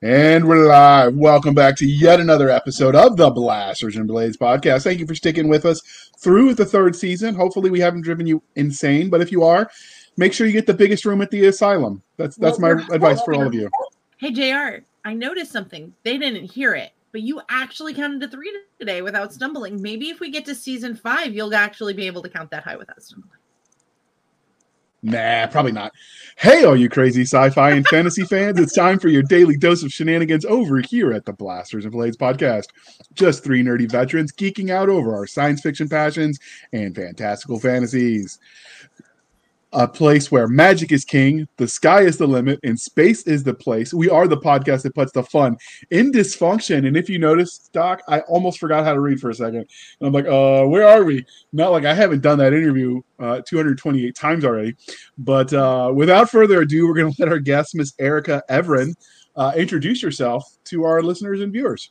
And we're live. Welcome back to yet another episode of the Blasters and Blades podcast. Thank you for sticking with us through the third season. Hopefully we haven't driven you insane, but if you are, make sure you get the biggest room at the asylum. That's my advice for all of you. Hey, JR, I noticed something. They didn't hear it, but you actually counted to three today without stumbling. Maybe if we get to season 5, you'll actually be able to count that high without stumbling. Nah, probably not. Hey, all you crazy sci-fi and fantasy fans, it's time for your daily dose of shenanigans over here at the Blasters and Blades podcast. Just three nerdy veterans geeking out over our science fiction passions and fantastical fantasies. A place where magic is king, the sky is the limit, and space is the place. We are the podcast that puts the fun in dysfunction. And if you notice, Doc, I almost forgot how to read for a second. And I'm like, where are we? Not like I haven't done that interview 228 times already. But without further ado, we're going to let our guest, Miss Erika Evren, introduce herself to our listeners and viewers.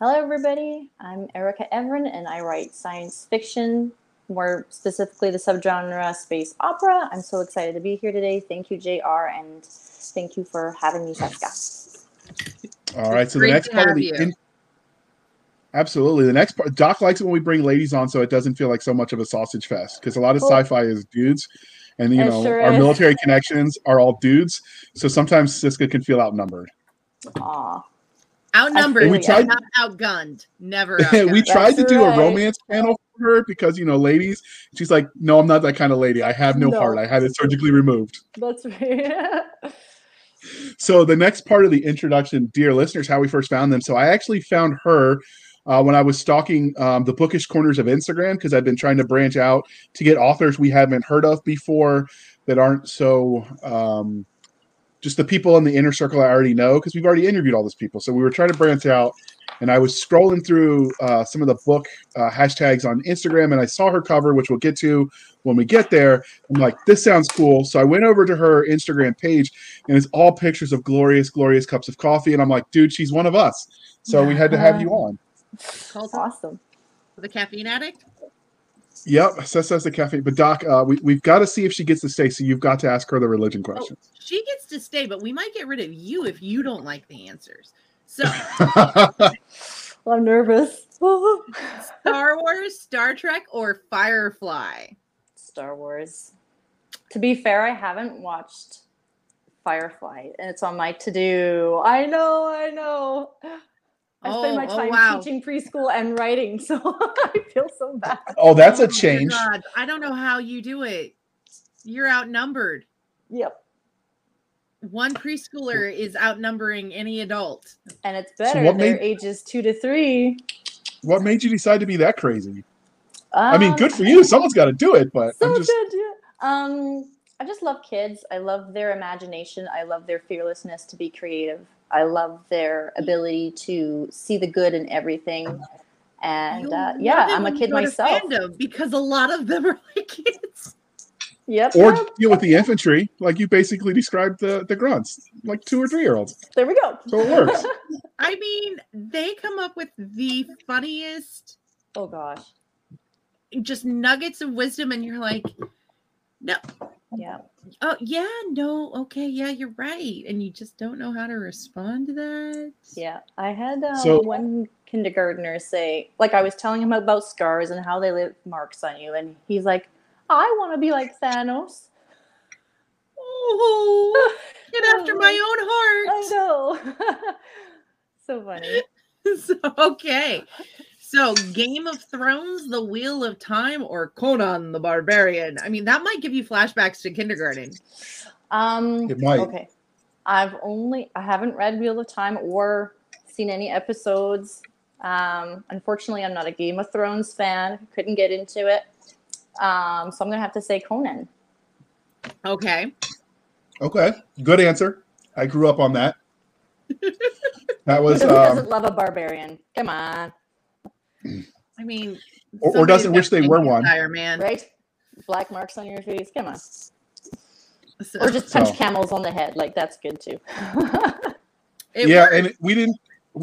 Hello, everybody. I'm Erika Evren, and I write science fiction, more specifically the subgenre space opera. I'm so excited to be here today. Thank you, JR, and thank you for having me, Shashka. All right, so the next part of the absolutely the next part. Doc likes it when we bring ladies on, so it doesn't feel like so much of a sausage fest, because a lot of sci-fi is dudes, and you know our military connections are all dudes, so sometimes Siska can feel outnumbered. Aw. Outnumbered, not outgunned. Never outgunned. We tried to do a romance panel for her because, you know, ladies. She's like, no, I'm not that kind of lady. I have no heart. I had it surgically removed. That's right. So the next part of the introduction, dear listeners, how we first found them. So I actually found her when I was stalking the bookish corners of Instagram, because I've been trying to branch out to get authors we haven't heard of before that aren't so... just the people in the inner circle I already know, because we've already interviewed all those people. So we were trying to branch out, and I was scrolling through some of the book hashtags on Instagram, and I saw her cover, which we'll get to when we get there. I'm like, this sounds cool. So I went over to her Instagram page, and it's all pictures of glorious, glorious cups of coffee. And I'm like, dude, she's one of us. So we had to have you on. That's awesome. The caffeine addict? Yep, that's the caffeine. But Doc, we've got to see if she gets to stay. So you've got to ask her the religion questions. Oh, she gets to stay, but we might get rid of you if you don't like the answers. So, well, I'm nervous. Star Wars, Star Trek, or Firefly? Star Wars. To be fair, I haven't watched Firefly, and it's on my to-do. I know. I spend my time teaching preschool and writing, so I feel so bad. Oh, that's a change. Oh God. I don't know how you do it. You're outnumbered. Yep. One preschooler is outnumbering any adult. And it's better. So they're ages 2 to 3. What made you decide to be that crazy? I mean, good for you. Someone's got to do it. But someone's got to do it. I just love kids. I love their imagination. I love their fearlessness to be creative. I love their ability to see the good in everything. And yeah, I'm a kid myself. Because a lot of them are like kids. Yep. Or deal with the infantry, like you basically described the grunts, like 2 or 3 year olds. There we go. So it works. I mean, they come up with the funniest. Oh gosh. Just nuggets of wisdom, and you're like, no. Yeah. Oh, yeah. No. Okay. Yeah, you're right. And you just don't know how to respond to that. Yeah. I had one kindergartner say, like, I was telling him about scars and how they leave marks on you. And he's like, I want to be like Thanos. Oh, get after my own heart. I know. So funny. Okay. So, Game of Thrones, The Wheel of Time, or Conan the Barbarian? I mean, that might give you flashbacks to kindergarten. It might. Okay. I haven't read Wheel of Time or seen any episodes. Unfortunately, I'm not a Game of Thrones fan. Couldn't get into it. So I'm going to have to say Conan. Okay. Good answer. I grew up on that. That was... Who doesn't love a barbarian? Come on. I mean, or doesn't wish they were one. Man. Right? Black marks on your face. Come on. So, or just punch camels on the head. Like, that's good too. And we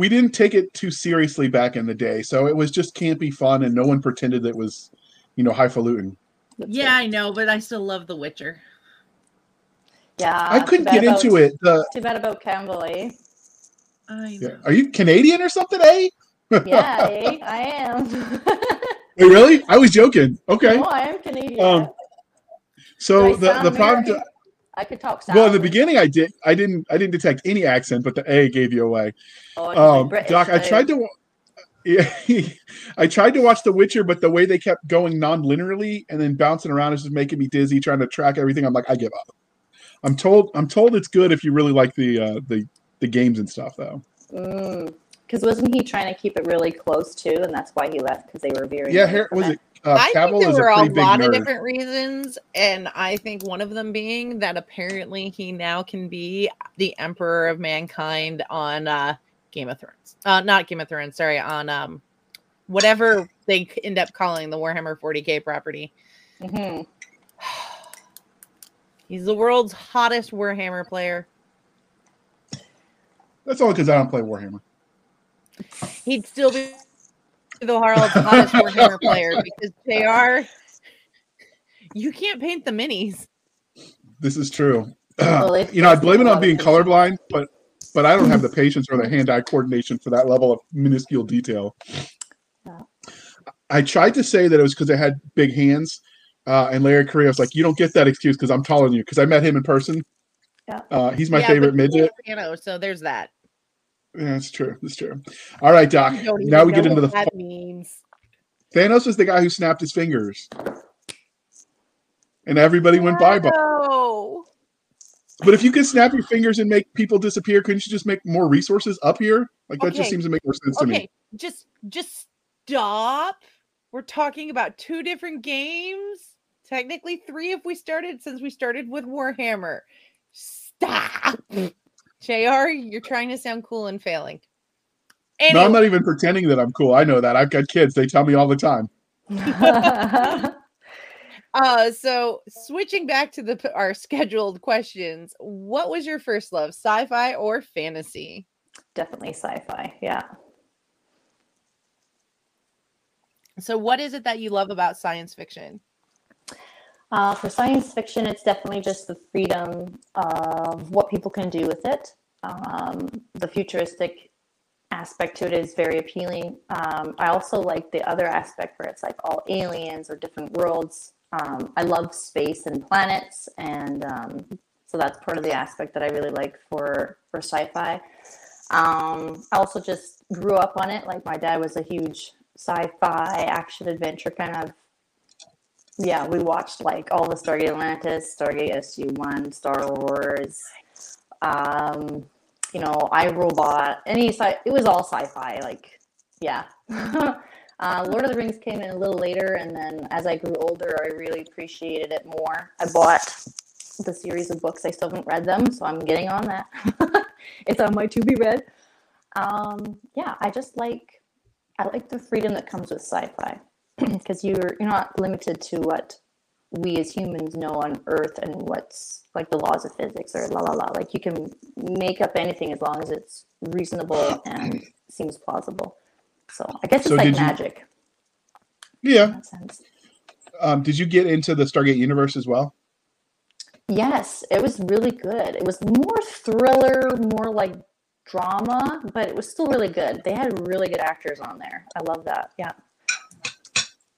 didn't take it too seriously back in the day. So it was just campy fun, and no one pretended that it was, you know, highfalutin. That's I know, but I still love The Witcher. Yeah. I couldn't get into it. Too bad about Campbell, eh? I know. Are you Canadian or something, eh? Yeah, eh? I am. Wait, really? I was joking. Okay. No, I am Canadian. So the problem. I could talk South. Well, in the beginning, I didn't detect any accent, but the A gave you away. Oh, British, Doc, though. I tried to watch The Witcher, but the way they kept going non-linearly and then bouncing around is just making me dizzy. Trying to track everything, I'm like, I give up. I'm told it's good if you really like the games and stuff, though. Because wasn't he trying to keep it really close too, and that's why he left because they were veering. Yeah, was it? I think there were a lot of different reasons, and I think one of them being that apparently he now can be the emperor of mankind on Game of Thrones. Not Game of Thrones, sorry, on whatever they end up calling the Warhammer 40k property. Mm-hmm. He's the world's hottest Warhammer player. That's only because I don't play Warhammer. He'd still be the world's hottest Warhammer player because they are. You can't paint the minis. This is true. I blame it on being colorblind, but I don't have the patience or the hand-eye coordination for that level of minuscule detail. Wow. I tried to say that it was because I had big hands, and Larry Correa was like, "You don't get that excuse because I'm taller than you." Because I met him in person. Yeah. He's my favorite midget. You know, so there's that. Yeah, that's true. That's true. All right, Doc. Now we get into that means. Thanos is the guy who snapped his fingers, and everybody went bye-bye. But if you could snap your fingers and make people disappear, couldn't you just make more resources up here? Like that just seems to make more sense to me. Okay, just stop. We're talking about two different games. Technically, three if we started since we started with Warhammer. Stop. JR, you're trying to sound cool and failing. Anyway. No, I'm not even pretending that I'm cool. I know that. I've got kids. They tell me all the time. So switching back to our scheduled questions, what was your first love, sci-fi or fantasy? Definitely sci-fi, yeah. So what is it that you love about science fiction? For science fiction, it's definitely just the freedom of what people can do with it. The futuristic aspect to it is very appealing. I also like the other aspect where it's like all aliens or different worlds. I love space and planets, and so that's part of the aspect that I really like for sci-fi. I also just grew up on it. Like my dad was a huge sci-fi action adventure kind of. Yeah, we watched like all the Stargate Atlantis, Stargate SU-1, Star Wars, iRobot, it was all sci-fi, like, yeah. Lord of the Rings came in a little later, and then as I grew older, I really appreciated it more. I bought the series of books. I still haven't read them, so I'm getting on that. It's on my to-be-read. I like the freedom that comes with sci-fi. Because you're not limited to what we as humans know on Earth and what's like the laws of physics or Like you can make up anything as long as it's reasonable and seems plausible. So I guess it's like magic. Yeah. In that sense. Did you get into the Stargate Universe as well? Yes, it was really good. It was more thriller, more like drama, but it was still really good. They had really good actors on there. I love that. Yeah.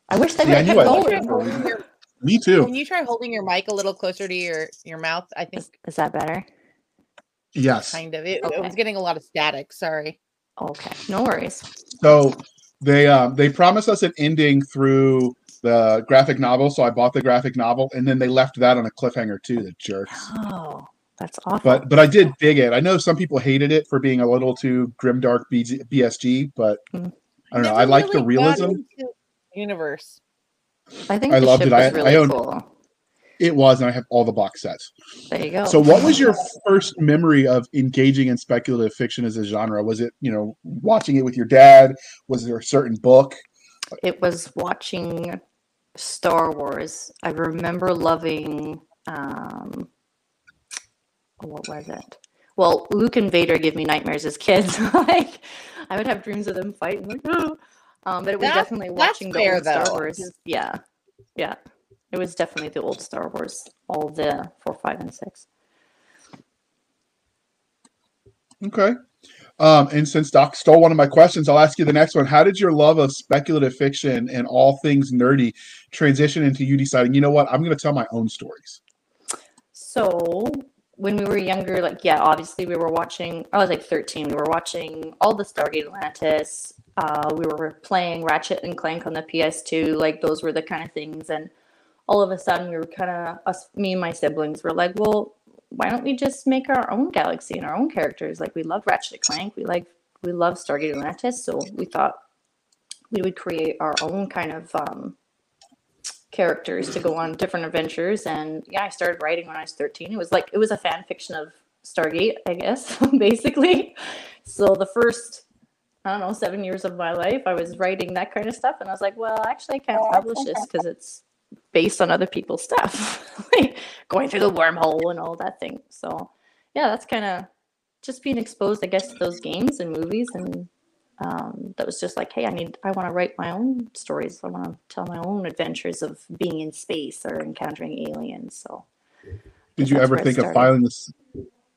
I wish they would have told you. Me too. Can you try holding your mic a little closer to your mouth? I think is that better? Yes. Kind of. It was getting a lot of static. Sorry. Okay. No worries. So they promised us an ending through the graphic novel, so I bought the graphic novel, and then they left that on a cliffhanger too. The jerks. Oh, that's awful. But I did dig it. I know some people hated it for being a little too grimdark BSG, but I don't know. I like the realism. Universe. I think I loved it. I own it was, and I have all the box sets. There you go. So, what was your first memory of engaging in speculative fiction as a genre? Was it watching it with your dad? Was there a certain book? It was watching Star Wars. I remember loving. What was it? Well, Luke and Vader gave me nightmares as kids. Like I would have dreams of them fighting. Like, oh. But it was definitely watching the old Star Wars. Yeah. Yeah. It was definitely the old Star Wars. All the 4, 5, and 6. Okay. And since Doc stole one of my questions, I'll ask you the next one. How did your love of speculative fiction and all things nerdy transition into you deciding, you know what, I'm going to tell my own stories? So when we were younger, like, yeah, obviously we were watching, I was like 13, we were watching all the Stargate Atlantis. We were playing Ratchet and Clank on the PS2. Like, those were the kind of things. And all of a sudden we were kind of, me and my siblings were like, well, why don't we just make our own galaxy and our own characters? Like, we love Ratchet and Clank. We love Stargate Atlantis. So we thought we would create our own kind of characters to go on different adventures. And yeah, I started writing when I was 13. It was like, it was a fan fiction of Stargate, I guess, basically. So the first, I don't know, 7 years of my life, I was writing that kind of stuff. And I was like, well, actually, I can't publish this because it's based on other people's stuff, like going through the wormhole and all that thing. So yeah, that's kind of just being exposed, I guess, to those games and movies. And that was just like, hey, I want to write my own stories. I want to tell my own adventures of being in space or encountering aliens. So did you ever think of filing this?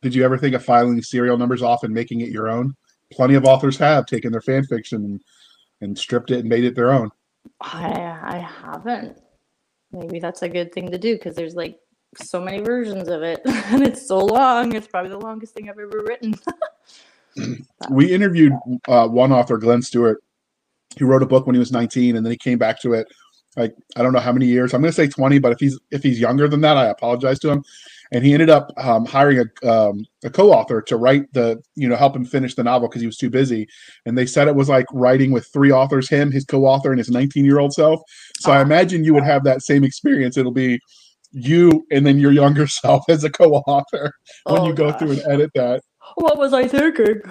Did you ever think of filing serial numbers off and making it your own? Plenty of authors have taken their fan fiction and stripped it and made it their own. I haven't. Maybe that's a good thing to do, because there's like so many versions of it and it's so long. It's probably the longest thing I've ever written. We interviewed one author, Glenn Stewart, who wrote a book when he was 19, and then he came back to it, like, I don't know how many years. I'm going to say 20, but if he's younger than that, I apologize to him. And he ended up hiring a co-author to write the, help him finish the novel because he was too busy. And they said it was like writing with three authors, him, his co-author, and his 19-year-old self. So I imagine you would have that same experience. It'll be you and then your younger self as a co-author when you go through and edit that. What was I thinking?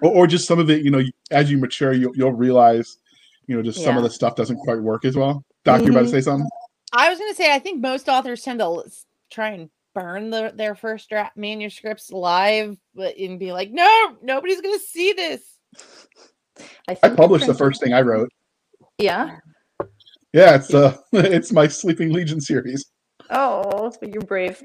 or just some of it, as you mature, you'll realize, just some of the stuff doesn't quite work as well. Doc, you're about to say something? I was going to say, I think most authors tend to try and burn their first draft manuscripts live and be like, no, nobody's going to see this. I published the first thing I wrote. Yeah? Yeah, it's my Sleeping Legion series. Oh, but you're brave.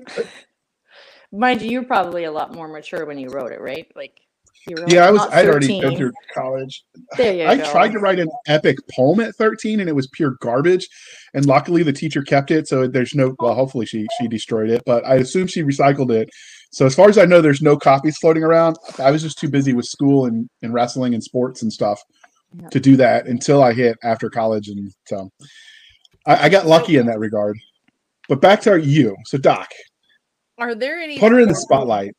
Mind you, you're probably a lot more mature when you wrote it, right? Like, you were I'd already been through college. There you go. I tried to write an epic poem at 13, and it was pure garbage. And luckily, the teacher kept it, so there's no. Well, hopefully, she destroyed it, but I assume she recycled it. So as far as I know, there's no copies floating around. I was just too busy with school and wrestling and sports and stuff to do that until I hit after college, and so I got lucky in that regard. But back to you, so Doc. Are there any? Put her in the spotlight.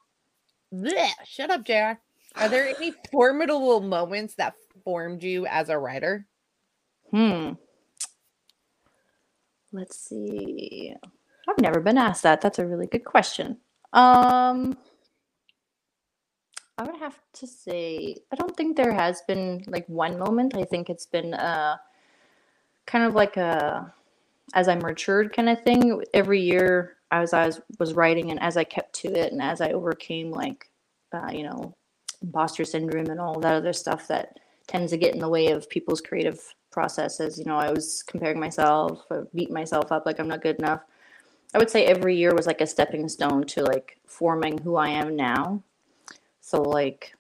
Blech, shut up, JR. Are there any formidable moments that formed you as a writer? Let's see. I've never been asked that. That's a really good question. I would have to say, I don't think there has been like one moment. I think it's been kind of like as I matured kind of thing. Every year I was writing, and as I kept to it, and as I overcame like, imposter syndrome and all that other stuff that tends to get in the way of people's creative processes. I was comparing myself, beating myself up, like I'm not good enough. I would say every year was like a stepping stone to like forming who I am now. So like,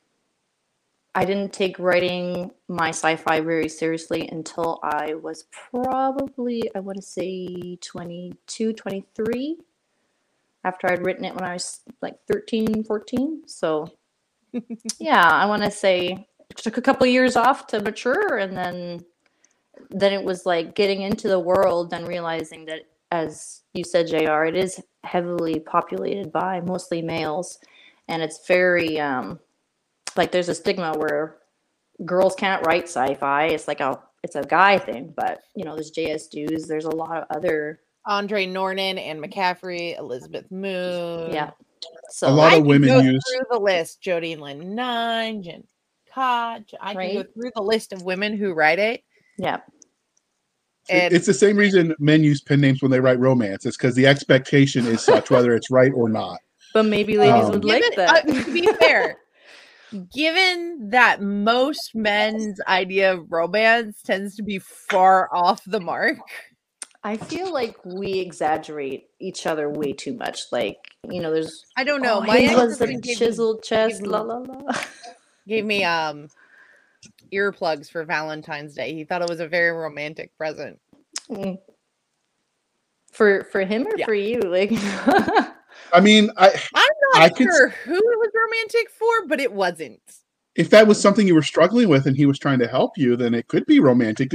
I didn't take writing my sci-fi very seriously until I was probably, I want to say 22, 23, after I'd written it when I was like 13, 14. So yeah, I want to say it took a couple of years off to mature. And then it was like getting into the world and realizing that, as you said, JR, it is heavily populated by mostly males. And it's very, like, there's a stigma where girls can't write sci-fi. It's like it's a guy thing, but there's J.S. Dews. There's a lot of other Andre Norton, Anne McCaffrey, Elizabeth Moon. Yeah, so a lot of women use through the list. Jodine Lynn Nunn, Jen Koch. I can go through the list of women who write it. Yeah. And it's the same reason men use pen names when they write romance. It's because the expectation is such, whether it's right or not. But maybe ladies would like that. To be fair. Given that most men's idea of romance tends to be far off the mark, I feel like we exaggerate each other way too much. Like, you know, there's... I don't know. My ex was the chiseled chest, la la la. Gave me earplugs for Valentine's Day. He thought it was a very romantic present. Mm. For him or for you? Like, I mean, I'm not sure who it was romantic for, but it wasn't. If that was something you were struggling with and he was trying to help you, then it could be romantic.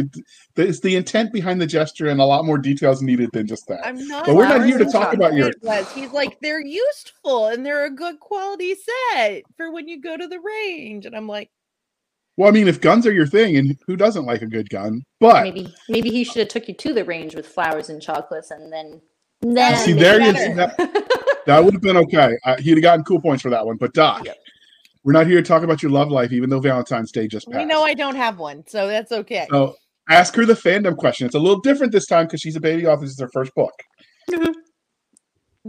It's the intent behind the gesture and a lot more details needed than just that. But we're not here to talk about yours. He's like, they're useful and they're a good quality set for when you go to the range. And I'm like, well, I mean, if guns are your thing, and who doesn't like a good gun? But maybe he should have took you to the range with flowers and chocolates, and then see, there you see that would have been okay. He'd have gotten cool points for that one. But Doc, we're not here to talk about your love life, even though Valentine's Day just passed. We know I don't have one, so that's okay. So ask her the fandom question. It's a little different this time because she's a baby author. This is her first book.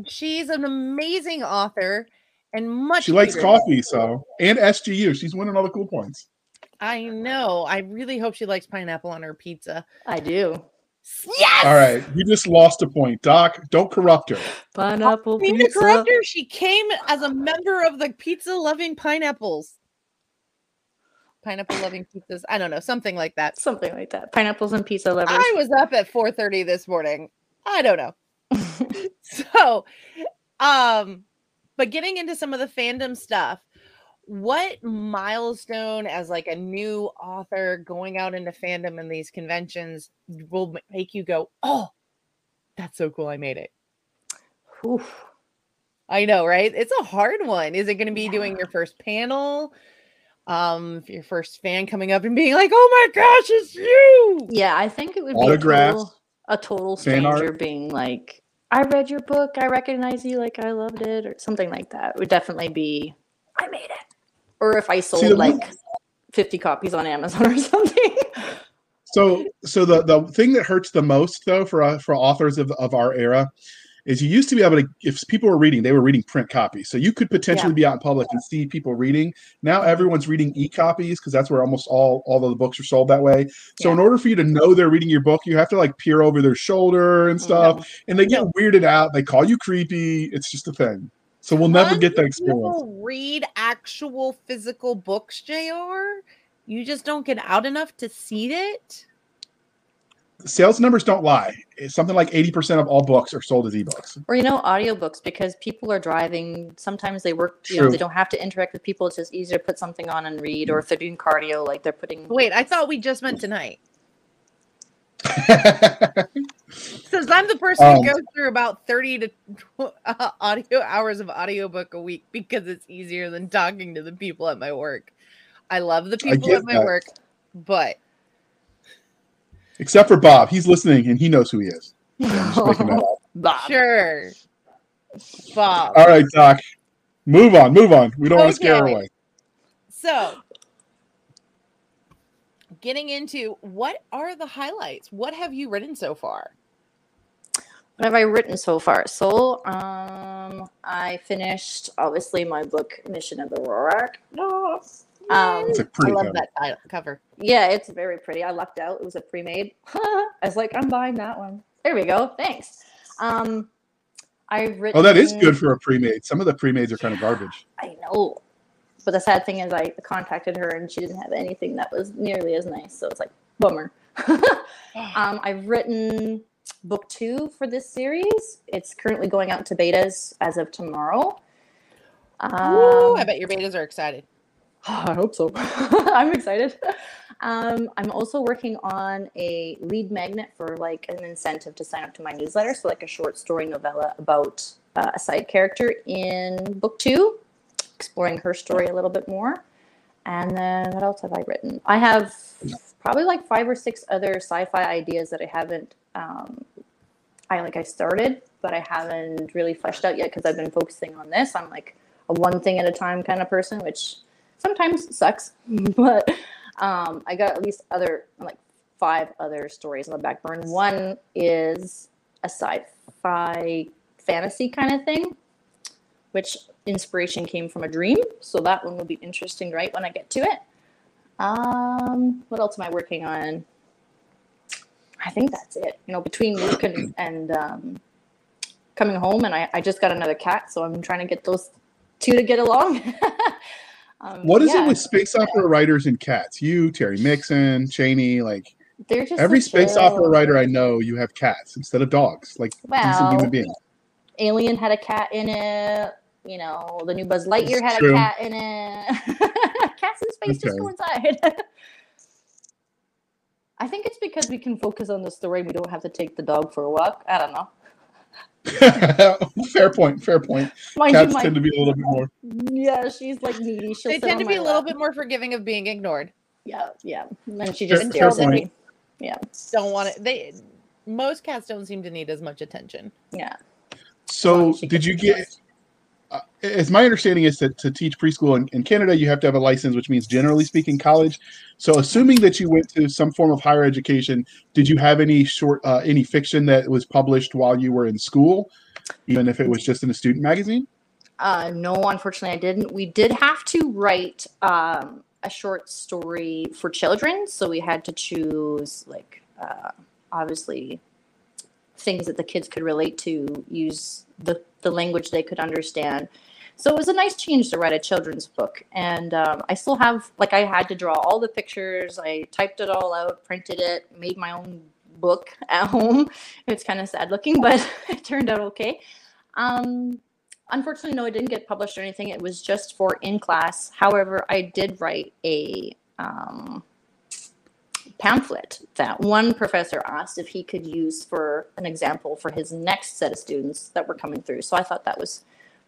She's an amazing author, and she likes coffee, so and SGU. She's winning all the cool points. I know. I really hope she likes pineapple on her pizza. I do. Yes! All right. You just lost a point. Doc, don't corrupt her. Pineapple pizza. To corrupt her. She came as a member of the pizza-loving pineapples. Pineapple-loving pizzas. I don't know. Something like that. Something like that. Pineapples and pizza lovers. I was up at 4:30 this morning. I don't know. So, but getting into some of the fandom stuff, what milestone as like a new author going out into fandom in these conventions will make you go, oh, that's so cool, I made it? Oof. I know, right? It's a hard one. Is it going to be doing your first panel? Your first fan coming up and being like, oh my gosh, it's you. Yeah, I think it would be a total stranger being like, I read your book, I recognize you, like I loved it, or something like that. It would definitely be, I made it. Or if I sold 50 copies on Amazon or something. So the thing that hurts the most, though, for authors of our era is you used to be able to, if people were reading, they were reading print copies. So you could potentially be out in public and see people reading. Now everyone's reading e-copies because that's where almost all of the books are sold that way. So in order for you to know they're reading your book, you have to like peer over their shoulder and stuff. And they get weirded out. They call you creepy. It's just a thing. So we'll never get that experience. People read actual physical books, JR. You just don't get out enough to see it. Sales numbers don't lie. It's something like 80% of all books are sold as ebooks. Or, you know, audiobooks, because people are driving. Sometimes they work, you know, they don't have to interact with people. It's just easier to put something on and read. Or if they're doing cardio, like they're putting... Wait, I thought we just meant tonight. Since I'm the person who goes through about 30 to hours of audiobook a week because it's easier than talking to the people at my work. I love the people at my work, but except for Bob, he's listening and he knows who he is. So I'm just making that up. Bob. Sure, Bob. All right, Doc. Move on. We don't want to scare her away. So, getting into what are the highlights? What have you written so far? What have I written so far? So I finished, obviously, my book, Mission of the Rorak. I love that title, cover. Yeah, it's very pretty. I lucked out. It was a pre-made. I was like, I'm buying that one. There we go. Thanks. I've written... Oh, that is good for a pre-made. Some of the pre-mades are kind of garbage. I know. But the sad thing is I contacted her and she didn't have anything that was nearly as nice. So it's like, bummer. I've written book 2 for this series. It's currently going out to betas as of tomorrow. Ooh, I bet your betas are excited. I hope so. I'm excited. I'm also working on a lead magnet for like an incentive to sign up to my newsletter. So like a short story novella about a side character in book 2. Exploring her story a little bit more. And then what else have I written? I have probably like 5 or 6 other sci-fi ideas that I haven't, I started, but I haven't really fleshed out yet because I've been focusing on this. I'm like a one thing at a time kind of person, which sometimes sucks, but I got at least other, like 5 other stories on the back burner. One is a sci-fi fantasy kind of thing, which inspiration came from a dream. So that one will be interesting right when I get to it. What else am I working on? I I think that's it. You know, between work and coming home, and I just got another cat, so I'm trying to get those two to get along. What is it with space opera writers and cats? You, Terry Mixon, Cheney, like they're just every space opera writer I know, you have cats instead of dogs, like decent human beings. Alien had a cat in it. You know, the new Buzz Lightyear had a cat in it. Cats in space just go inside. I think it's because we can focus on the story. We don't have to take the dog for a walk. I don't know. Fair point. Fair point. Cats tend to be a little bit more. Yeah, she's like needy. They tend to be a little bit more forgiving of being ignored. Yeah, yeah. And she just stares at me. Yeah. Don't want it. Most cats don't seem to need as much attention. Yeah. So did you get? As my understanding is that to teach preschool in Canada, you have to have a license, which means generally speaking college. So assuming that you went to some form of higher education, did you have any any fiction that was published while you were in school, even if it was just in a student magazine? No, unfortunately, I didn't. We did have to write a short story for children. So we had to choose, like, obviously, things that the kids could relate to, use the language they could understand. So it was a nice change to write a children's book. And I still have, like, I had to draw all the pictures. I typed it all out, printed it, made my own book at home. It's kind of sad looking, but it turned out okay. Unfortunately, no, it didn't get published or anything. It was just for in class. However, I did write a pamphlet that one professor asked if he could use for an example for his next set of students that were coming through. So I thought that was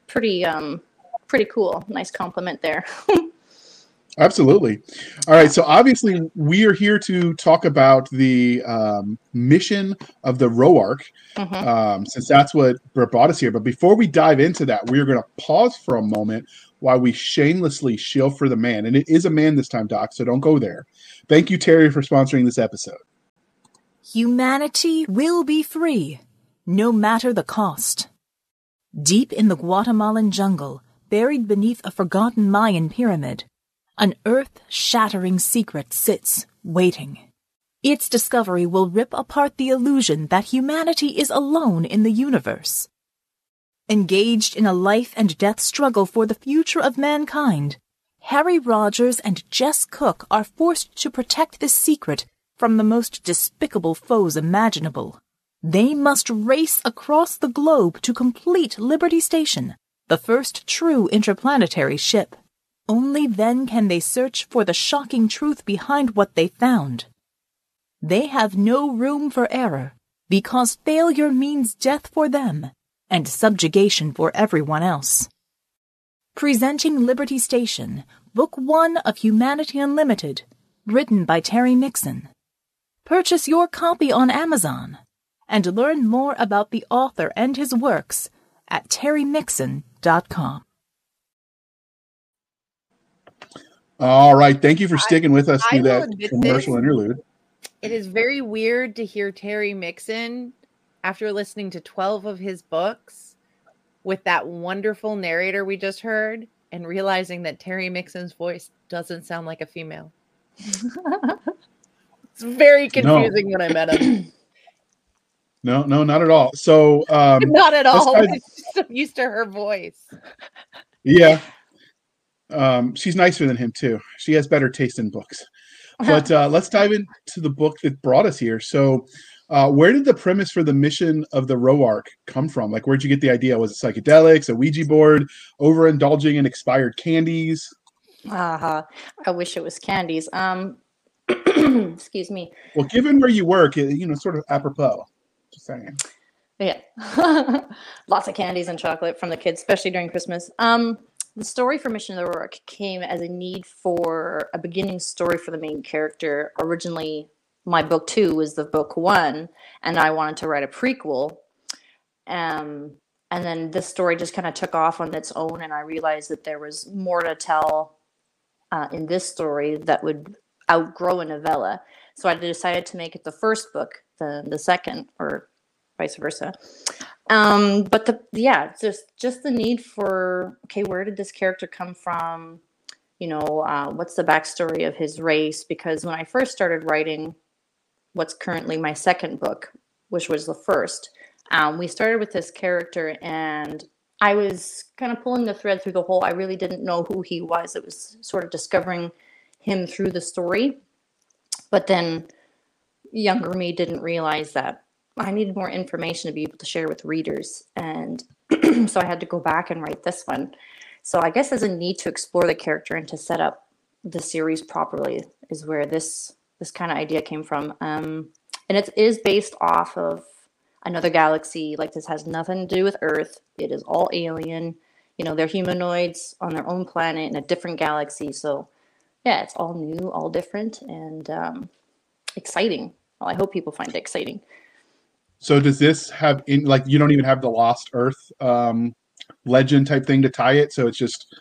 pretty pretty cool. Nice compliment there. Absolutely. All right. So obviously we are here to talk about the Mission of the Rorak, since that's what brought us here. But before we dive into that, we are going to pause for a moment while we shamelessly shill for the man. And it is a man this time, Doc, so don't go there. Thank you, Terry, for sponsoring this episode. Humanity will be free, no matter the cost. Deep in the Guatemalan jungle, buried beneath a forgotten Mayan pyramid, an earth-shattering secret sits, waiting. Its discovery will rip apart the illusion that humanity is alone in the universe. Engaged in a life-and-death struggle for the future of mankind, Harry Rogers and Jess Cook are forced to protect this secret from the most despicable foes imaginable. They must race across the globe to complete Liberty Station, the first true interplanetary ship. Only then can they search for the shocking truth behind what they found. They have no room for error, because failure means death for them, and subjugation for everyone else. Presenting Liberty Station, Book 1 of Humanity Unlimited, written by Terry Mixon. Purchase your copy on Amazon, and learn more about the author and his works at terrymixon.com. All right, thank you for sticking with us through that commercial interlude. It is very weird to hear Terry Mixon after listening to 12 of his books with that wonderful narrator we just heard and realizing that Terry Mixon's voice doesn't sound like a female. It's very confusing when I met him. No, not at all. So not at all. I'm so used to her voice. Yeah. She's nicer than him, too. She has better taste in books. But let's dive into the book that brought us here. So where did the premise for the Mission of the Rorak come from? Like, where'd you get the idea? Was it psychedelics, a Ouija board, overindulging in expired candies? I wish it was candies. Excuse me. Well, given where you work, you know, sort of apropos. Just saying. Yeah. Lots of candies and chocolate from the kids, especially during Christmas. The story for Mission of the Rorak came as a need for a beginning story for the main character. Originally, my book 2 was the book 1, and I wanted to write a prequel. And then this story just kind of took off on its own, and I realized that there was more to tell in this story that would outgrow a novella. So I decided to make it the first book, the second, or vice versa. But just the need for, okay, where did this character come from? You know, what's the backstory of his race? Because when I first started writing, what's currently my second book, which was the first. We started with this character, and I was kind of pulling the thread through the whole. I really didn't know who he was. It was sort of discovering him through the story. But then younger me didn't realize that I needed more information to be able to share with readers. And so I had to go back and write this one. So I guess there's a need to explore the character and to set up the series properly is where this kind of idea came from. And it is based off of another galaxy. Like, this has nothing to do with Earth. It is all alien. You know, they're humanoids on their own planet in a different galaxy. So yeah, it's all new, all different, and exciting. Well, I hope people find it exciting. So does this have, like, you don't even have the Lost Earth legend type thing to tie it? So it's just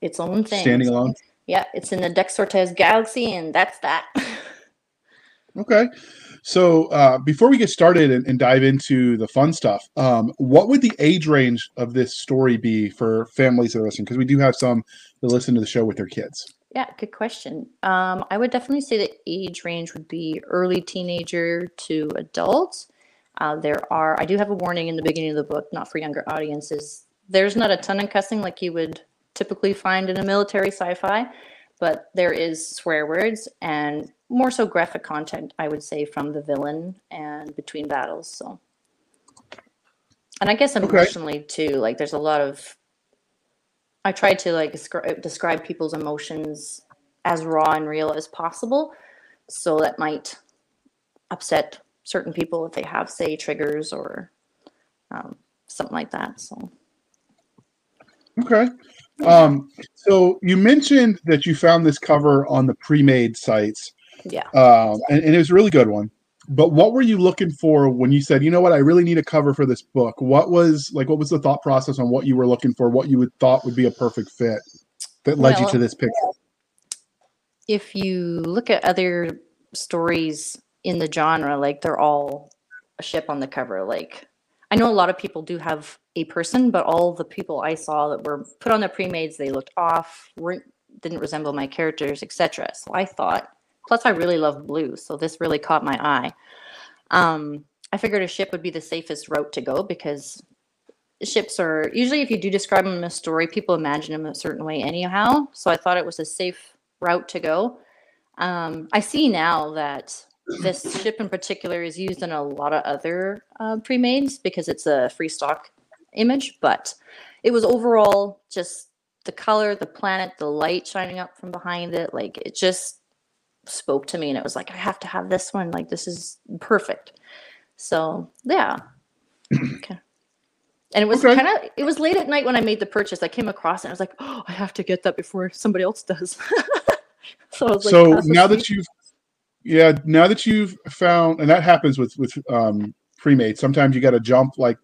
its own thing. Standing alone? Yeah, it's in the Dexortez galaxy, and that's that. Okay. So before we get started and dive into the fun stuff, what would the age range of this story be for families that are listening? Because we do have some that listen to the show with their kids. Yeah, good question. I would definitely say the age range would be early teenager to adult. I do have a warning in the beginning of the book, not for younger audiences. There's not a ton of cussing like you would typically find in a military sci-fi, but there is swear words and more so graphic content, I would say, from the villain and between battles. So, and I guess emotionally too, like there's a lot of, I try to like describe people's emotions as raw and real as possible. So that might upset certain people if they have, say, triggers or something like that. So. Okay. So you mentioned that you found this cover on the pre-made sites. Yeah. And it was a really good one. But what were you looking for when you said, you know what, I really need a cover for this book? What was the thought process on what you were looking for, what you would thought would be a perfect fit that led you to this picture? If you look at other stories in the genre, like they're all a ship on the cover. Like, I know a lot of people do have a person, but all the people I saw that were put on the pre-mades, they looked off, didn't resemble my characters, etc. So I thought, plus, I really love blue, so this really caught my eye. I figured a ship would be the safest route to go because ships are usually, if you do describe them in a story, people imagine them a certain way anyhow. So I thought it was a safe route to go. I see now that this ship in particular is used in a lot of other pre-mades because it's a free stock image, but it was overall just the color, the planet, the light shining up from behind it. Like, it just spoke to me, and it was like, I have to have this one. Like, this is perfect. So yeah. Okay. And it was it was late at night when I made the purchase. I came across it and I was like, oh, I have to get that before somebody else does. So I was like, so now that you've, yeah, now that you've found, and that happens with pre-made, sometimes you got to jump, like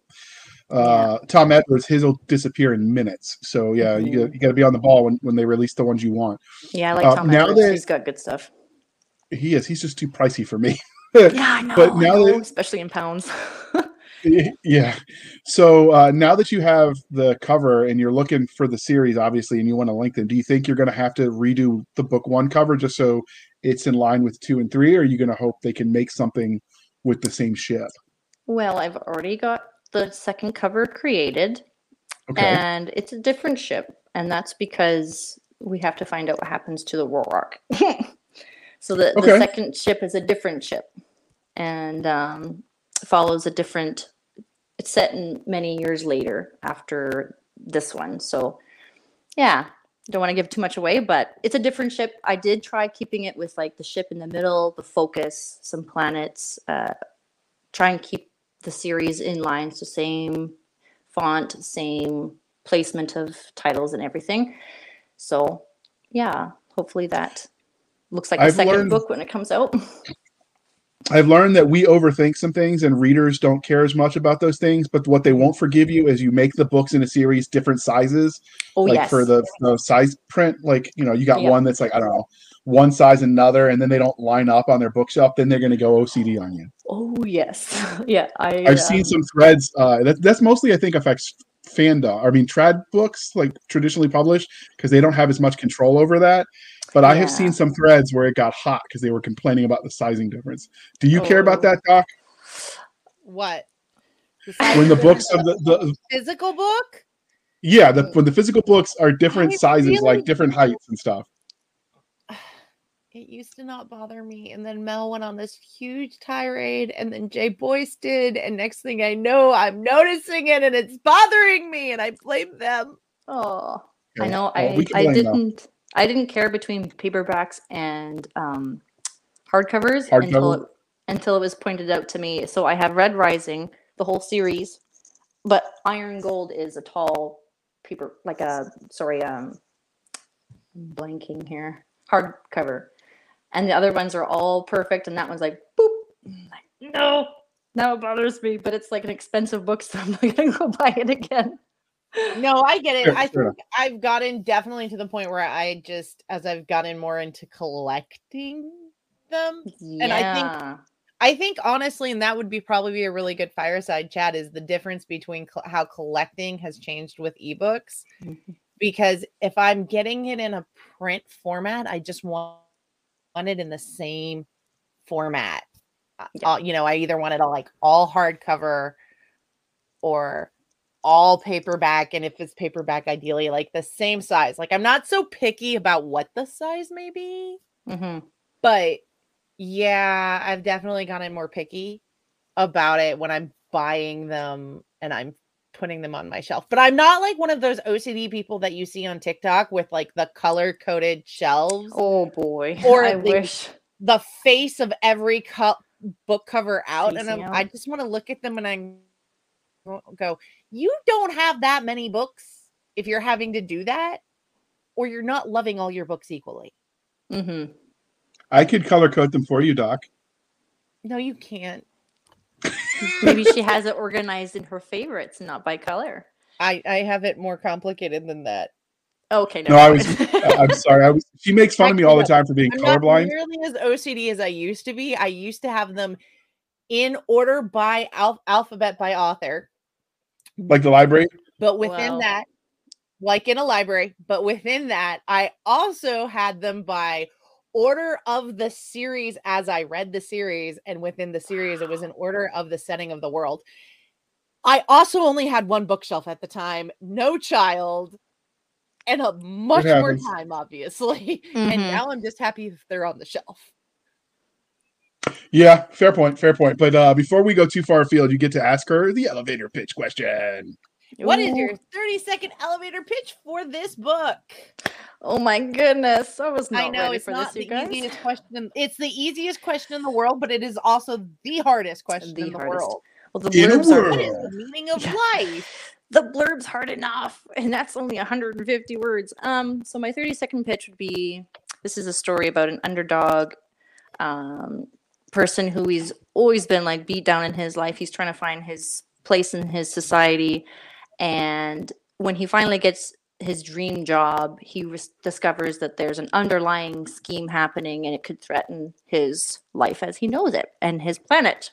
Tom Edwards, his will disappear in minutes. So yeah, you got to be on the ball when they release the ones you want. Yeah, I like Tom Edwards. He's got good stuff. He is. He's just too pricey for me. Yeah, I know. But now that, especially in pounds. Yeah. So now that you have the cover and you're looking for the series, obviously, and you want to link them, do you think you're going to have to redo the book one cover just so it's in line with 2 and 3? Or are you going to hope they can make something with the same ship? Well, I've already got the second cover created, and it's a different ship. And that's because we have to find out what happens to the Rorak. So the second ship is a different ship, and follows a different. It's set in many years later after this one. So yeah, don't want to give too much away, but it's a different ship. I did try keeping it with like the ship in the middle, the focus, some planets. Try and keep the series in line, so same font, same placement of titles and everything. So yeah, hopefully that. Looks like the second book when it comes out. I've learned that we overthink some things and readers don't care as much about those things, but what they won't forgive you is you make the books in a series different sizes. Oh, like for the size print, like, you know, you got one that's like, I don't know, one size another, and then they don't line up on their bookshelf, then they're going to go OCD on you. Oh, yes. Yeah. I've seen some threads. That's mostly, I think, affects trad books, like traditionally published, because they don't have as much control over that. But I have seen some threads where it got hot because they were complaining about the sizing difference. Do you care about that, Doc? What? When the books of the physical book? Yeah, when the physical books are different sizes, really, like different heights and stuff. It used to not bother me, and then Mel went on this huge tirade, and then Jay Boyce did, and next thing I know, I'm noticing it, and it's bothering me, and I blame them. Oh, yeah. I know. I didn't care between paperbacks and hardcovers until it was pointed out to me. So I have Red Rising, the whole series, but Iron Gold is a tall paper, like a I'm blanking here, hardcover. And the other ones are all perfect, and that one's like, boop. Like, no, now it bothers me, but it's like an expensive book, so I'm not going to go buy it again. No, I get it. Sure, I think I've gotten definitely to the point where I just, as I've gotten more into collecting them, and I think honestly, and that would be probably a really good fireside chat, is the difference between how collecting has changed with ebooks. Mm-hmm. Because if I'm getting it in a print format, I just want it in the same format. Yeah. I either want it all hardcover or all paperback. And if it's paperback, ideally like the same size. Like, I'm not so picky about what the size may be. Mm-hmm. But yeah, I've definitely gotten more picky about it when I'm buying them and I'm putting them on my shelf. But I'm not like one of those OCD people that you see on TikTok with like the color coded shelves. Oh boy. Or I wish the face of every book cover out. And I just want to look at them and I go, you don't have that many books if you're having to do that, or you're not loving all your books equally. Mm-hmm. I could color code them for you, Doc. No, you can't. Maybe she has it organized in her favorites, not by color. I have it more complicated than that. Okay. No, I'm sorry. She makes fun of me all the time for being colorblind. I'm not nearly as OCD as I used to be. I used to have them in order by alphabet by author. Like the library? But within that, like in a library, but within that, I also had them by order of the series as I read the series, and within the series, it was an order of the setting of the world. I also only had one bookshelf at the time, no child, and a much more time, obviously. Mm-hmm. And now I'm just happy if they're on the shelf. Yeah, fair point. But before we go too far afield, you get to ask her the elevator pitch question. What is your 30-second elevator pitch for this book? Oh my goodness. I know it's not the easiest question. It's the easiest question in the world, but it is also the hardest question in the world. Well, the blurbs are what is the meaning of life? The blurb's hard enough, and that's only 150 words. So my 30-second pitch would be, this is a story about an underdog person who he's always been like beat down in his life. He's trying to find his place in his society. And when he finally gets his dream job, he discovers that there's an underlying scheme happening, and it could threaten his life as he knows it and his planet.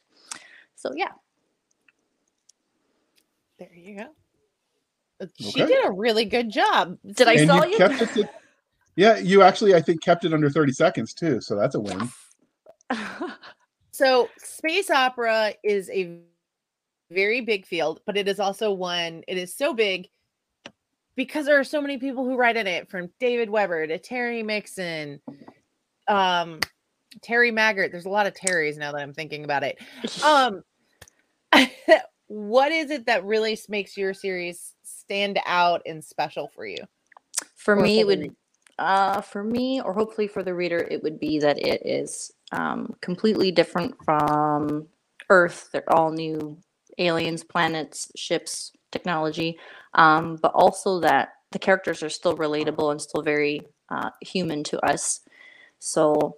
So, yeah. There you go. Okay. She did a really good job. Did I saw you? Yeah, you actually, I think, kept it under 30 seconds, too. So that's a win. So space opera is a very big field, but it is also one, it is so big because there are so many people who write in it, from David Weber to Terry Mixon, Terry Maggart. There's a lot of Terrys now that I'm thinking about it. What is it that really makes your series stand out and special for you? For me, it would, for me, or hopefully for the reader, it would be that it is completely different from Earth. They're all new aliens, planets, ships, technology, but also that the characters are still relatable and still very human to us. So,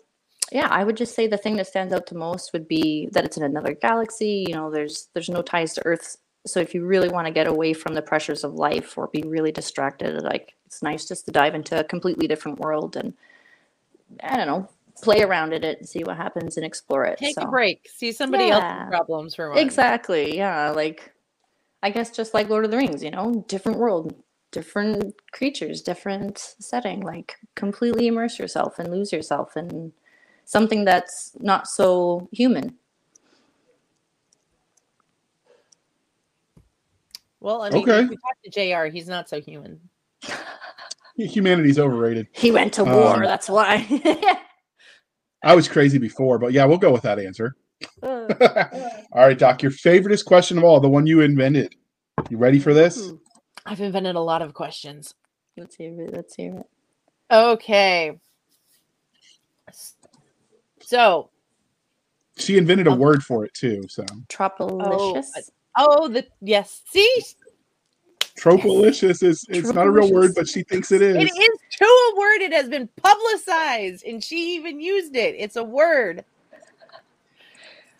yeah, I would just say the thing that stands out to most would be that it's in another galaxy. You know, there's no ties to Earth. So if you really want to get away from the pressures of life or be really distracted, like, it's nice just to dive into a completely different world and, I don't know, play around at it and see what happens and explore it. Take a break. See somebody else's problems for a moment. Exactly. Yeah. Like, I guess just like Lord of the Rings, you know, different world, different creatures, different setting, like completely immerse yourself and lose yourself in something that's not so human. Well, I mean, if we talk to JR, he's not so human. Humanity's overrated. He went to war, that's why. I was crazy before, but yeah, we'll go with that answer. All right, Doc, your favoriteest question of all, the one you invented. You ready for this? I've invented a lot of questions. Let's hear it. Let's hear it. Okay. So. She invented a word for it, too. So. Tropolicious. Oh, the yes. See? Tropolicious is it's not a real word, but she thinks it is. It is to a word. It has been publicized, and she even used it. It's a word.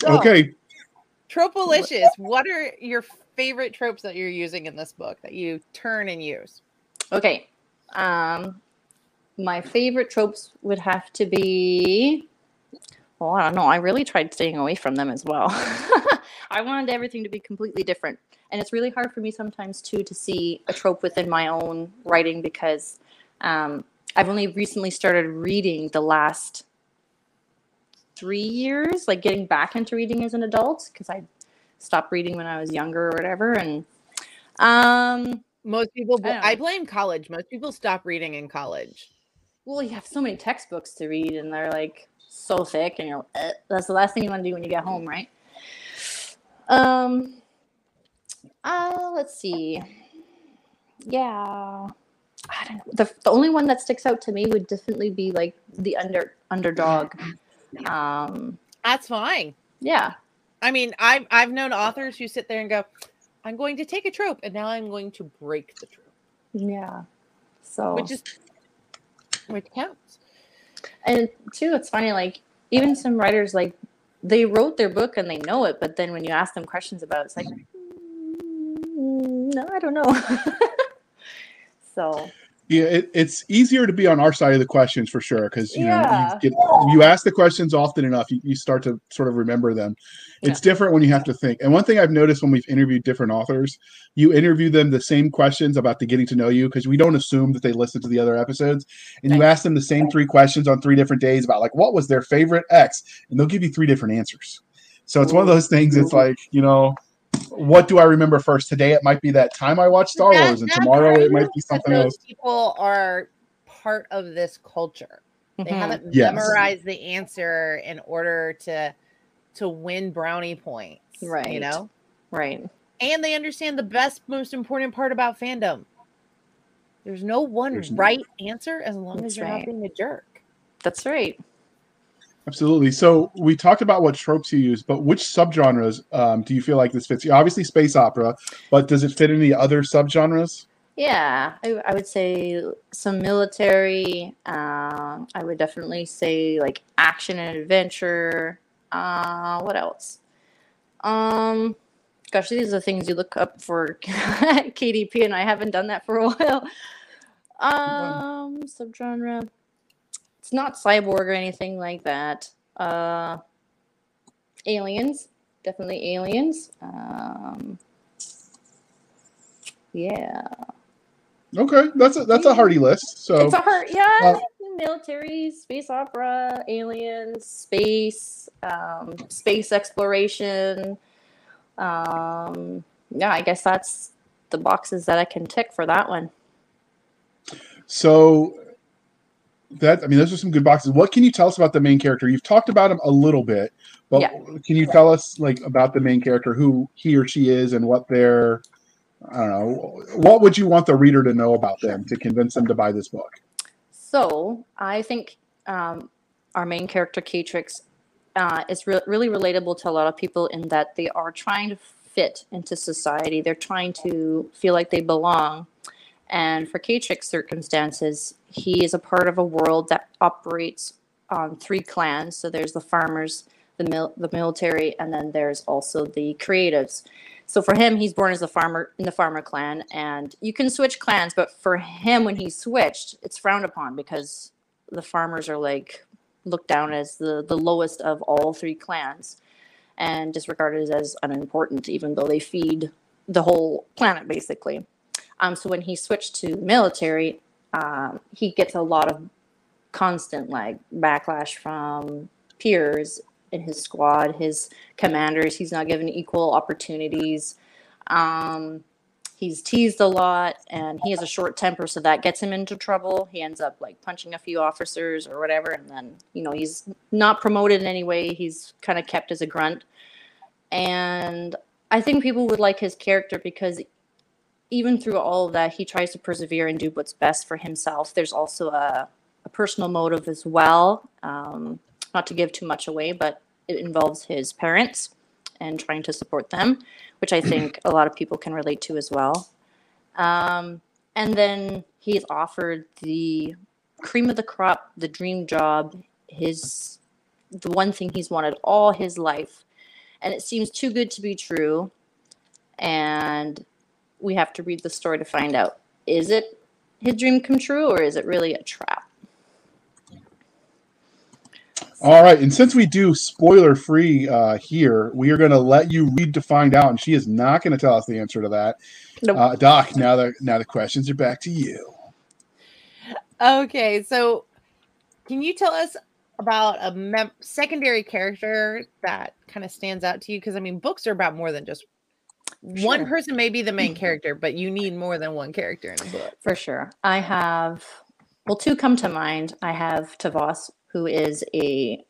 So, okay. Tropolicious. What are your favorite tropes that you're using in this book that you turn and use? Okay. My favorite tropes would have to be, well, I don't know. I really tried staying away from them as well. I wanted everything to be completely different. And it's really hard for me sometimes, too, to see a trope within my own writing because I've only recently started reading the last 3 years, like getting back into reading as an adult because I stopped reading when I was younger or whatever. And most people, I blame college. Most people stop reading in college. Well, you have so many textbooks to read and they're like so thick and you're like, that's the last thing you want to do when you get home, right? Let's see. Yeah. I don't know. The only one that sticks out to me would definitely be like the underdog. That's fine. Yeah. I mean, I've known authors who sit there and go, I'm going to take a trope and now I'm going to break the trope. Yeah. So which counts. And too, it's funny, like even some writers like they wrote their book and they know it, but then when you ask them questions about it, it's like, no, I don't know. So yeah, it's easier to be on our side of the questions for sure because you know you ask the questions often enough, you start to sort of remember them. It's different when you have to think. And one thing I've noticed when we've interviewed different authors, you interview them the same questions about the getting to know you because we don't assume that they listen to the other episodes. And you ask them the same three questions on 3 different days about like what was their favorite X, and they'll give you 3 different answers. So it's one of those things. It's like, you know, what do I remember first? Today it might be that time I watched Star Wars, and tomorrow it might be something else. People are part of this culture. They haven't memorized the answer in order to win brownie points. Right. You know? Right. And they understand the best, most important part about fandom. There's no one right answer as long as you're not being a jerk. That's right. Absolutely. So we talked about what tropes you use, but which subgenres do you feel like this fits? Obviously space opera, but does it fit any other subgenres? Yeah, I would say some military. I would definitely say like action and adventure. What else? Gosh, these are the things you look up for KDP, and I haven't done that for a while. Subgenre. It's not cyborg or anything like that. Aliens, definitely aliens. Yeah. Okay, that's a hearty list. So it's a heart, military, space opera, aliens, space, space exploration. Yeah, I guess that's the boxes that I can tick for that one. So. That, I mean, those are some good boxes. What can you tell us about the main character? You've talked about him a little bit, but can you tell us like about the main character, who he or she is, and what their, I don't know, what would you want the reader to know about them to convince them to buy this book? So I think our main character, Katrix, is really relatable to a lot of people in that they are trying to fit into society. They're trying to feel like they belong. And for Katrix's circumstances, he is a part of a world that operates on 3 clans. So there's the farmers, the military, and then there's also the creatives. So for him, he's born as a farmer in the farmer clan, and you can switch clans. But for him, when he switched, it's frowned upon because the farmers are like looked down as the lowest of all 3 clans and disregarded as unimportant, even though they feed the whole planet, basically. So when he switched to the military, he gets a lot of constant like backlash from peers in his squad, his commanders. He's not given equal opportunities. He's teased a lot, and he has a short temper, so that gets him into trouble. He ends up like punching a few officers or whatever, and then, you know, he's not promoted in any way. He's kind of kept as a grunt. And I think people would like his character because even through all of that, he tries to persevere and do what's best for himself. There's also a personal motive as well, not to give too much away, but it involves his parents and trying to support them, which I think a lot of people can relate to as well. And then he's offered the cream of the crop, the dream job, the one thing he's wanted all his life. And it seems too good to be true. And we have to read the story to find out, is it his dream come true, or is it really a trap? All right, and since we do spoiler-free here, we are going to let you read to find out, and she is not going to tell us the answer to that. Nope. Doc, now the questions are back to you. Okay, so can you tell us about a secondary character that kind of stands out to you? Because, I mean, books are about more than just one person may be the main character, but you need more than one character in a book. For sure. I have, well, two come to mind. I have Tavos, who is a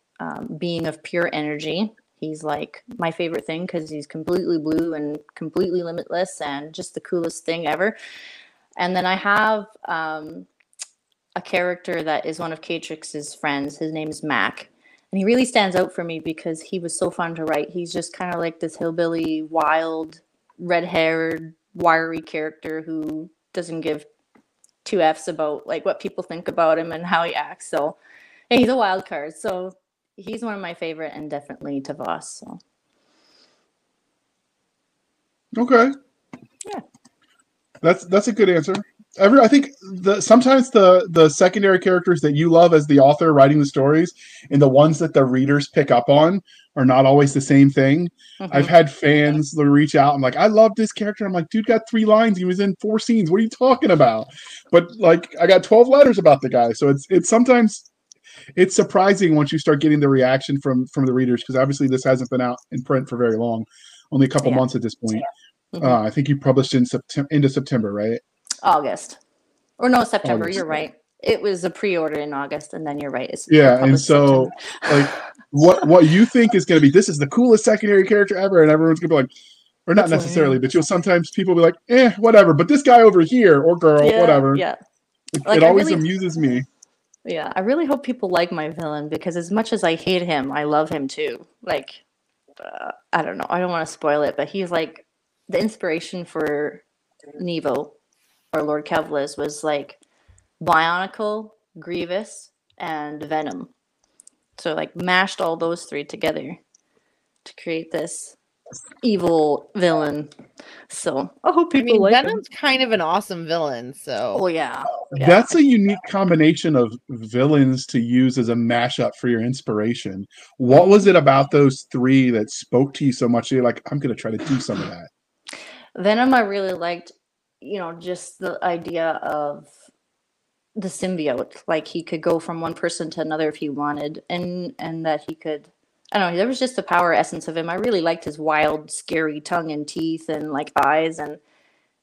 being of pure energy. He's like my favorite thing because he's completely blue and completely limitless and just the coolest thing ever. And then I have a character that is one of Katrix's friends. His name is Mac. And he really stands out for me because he was so fun to write. He's just kind of like this hillbilly, wild, red-haired, wiry character who doesn't give two F's about like what people think about him and how he acts. So yeah, he's a wild card. So he's one of my favorite, and definitely Tavos. So. Okay. Yeah. That's a good answer. I think sometimes the secondary characters that you love as the author writing the stories and the ones that the readers pick up on are not always the same thing. Mm-hmm. I've had fans reach out and like, I love this character. I'm like, dude got 3 lines. He was in 4 scenes. What are you talking about? But like, I got 12 letters about the guy. So it's sometimes it's surprising once you start getting the reaction from the readers, because obviously this hasn't been out in print for very long, only a couple months at this point. Yeah. Mm-hmm. I think you published in September, right? August, or no, September. August. You're right. It was a pre-order in August, and then you're right. It's and so like what you think is going to be this is the coolest secondary character ever, and everyone's going to be like, or not that's necessarily, weird. But you'll sometimes people will be like, whatever. But this guy over here or girl, whatever. Yeah, it always amuses me. Yeah, I really hope people like my villain because as much as I hate him, I love him too. Like, I don't know. I don't want to spoil it, but he's like the inspiration for Nevo. Or Lord Kevlas was like Bionicle, Grievous, and Venom. So like mashed all those 3 together to create this evil villain. So I hope people like Venom's kind of an awesome villain. So yeah, that's a unique combination of villains to use as a mashup for your inspiration. What was it about those 3 that spoke to you so much? You're like, I'm gonna try to do some of that. Venom, I really liked. You know, just the idea of the symbiote, like he could go from one person to another if he wanted, and that he could, I don't know, there was just the power essence of him. I really liked his wild, scary tongue and teeth and like eyes, and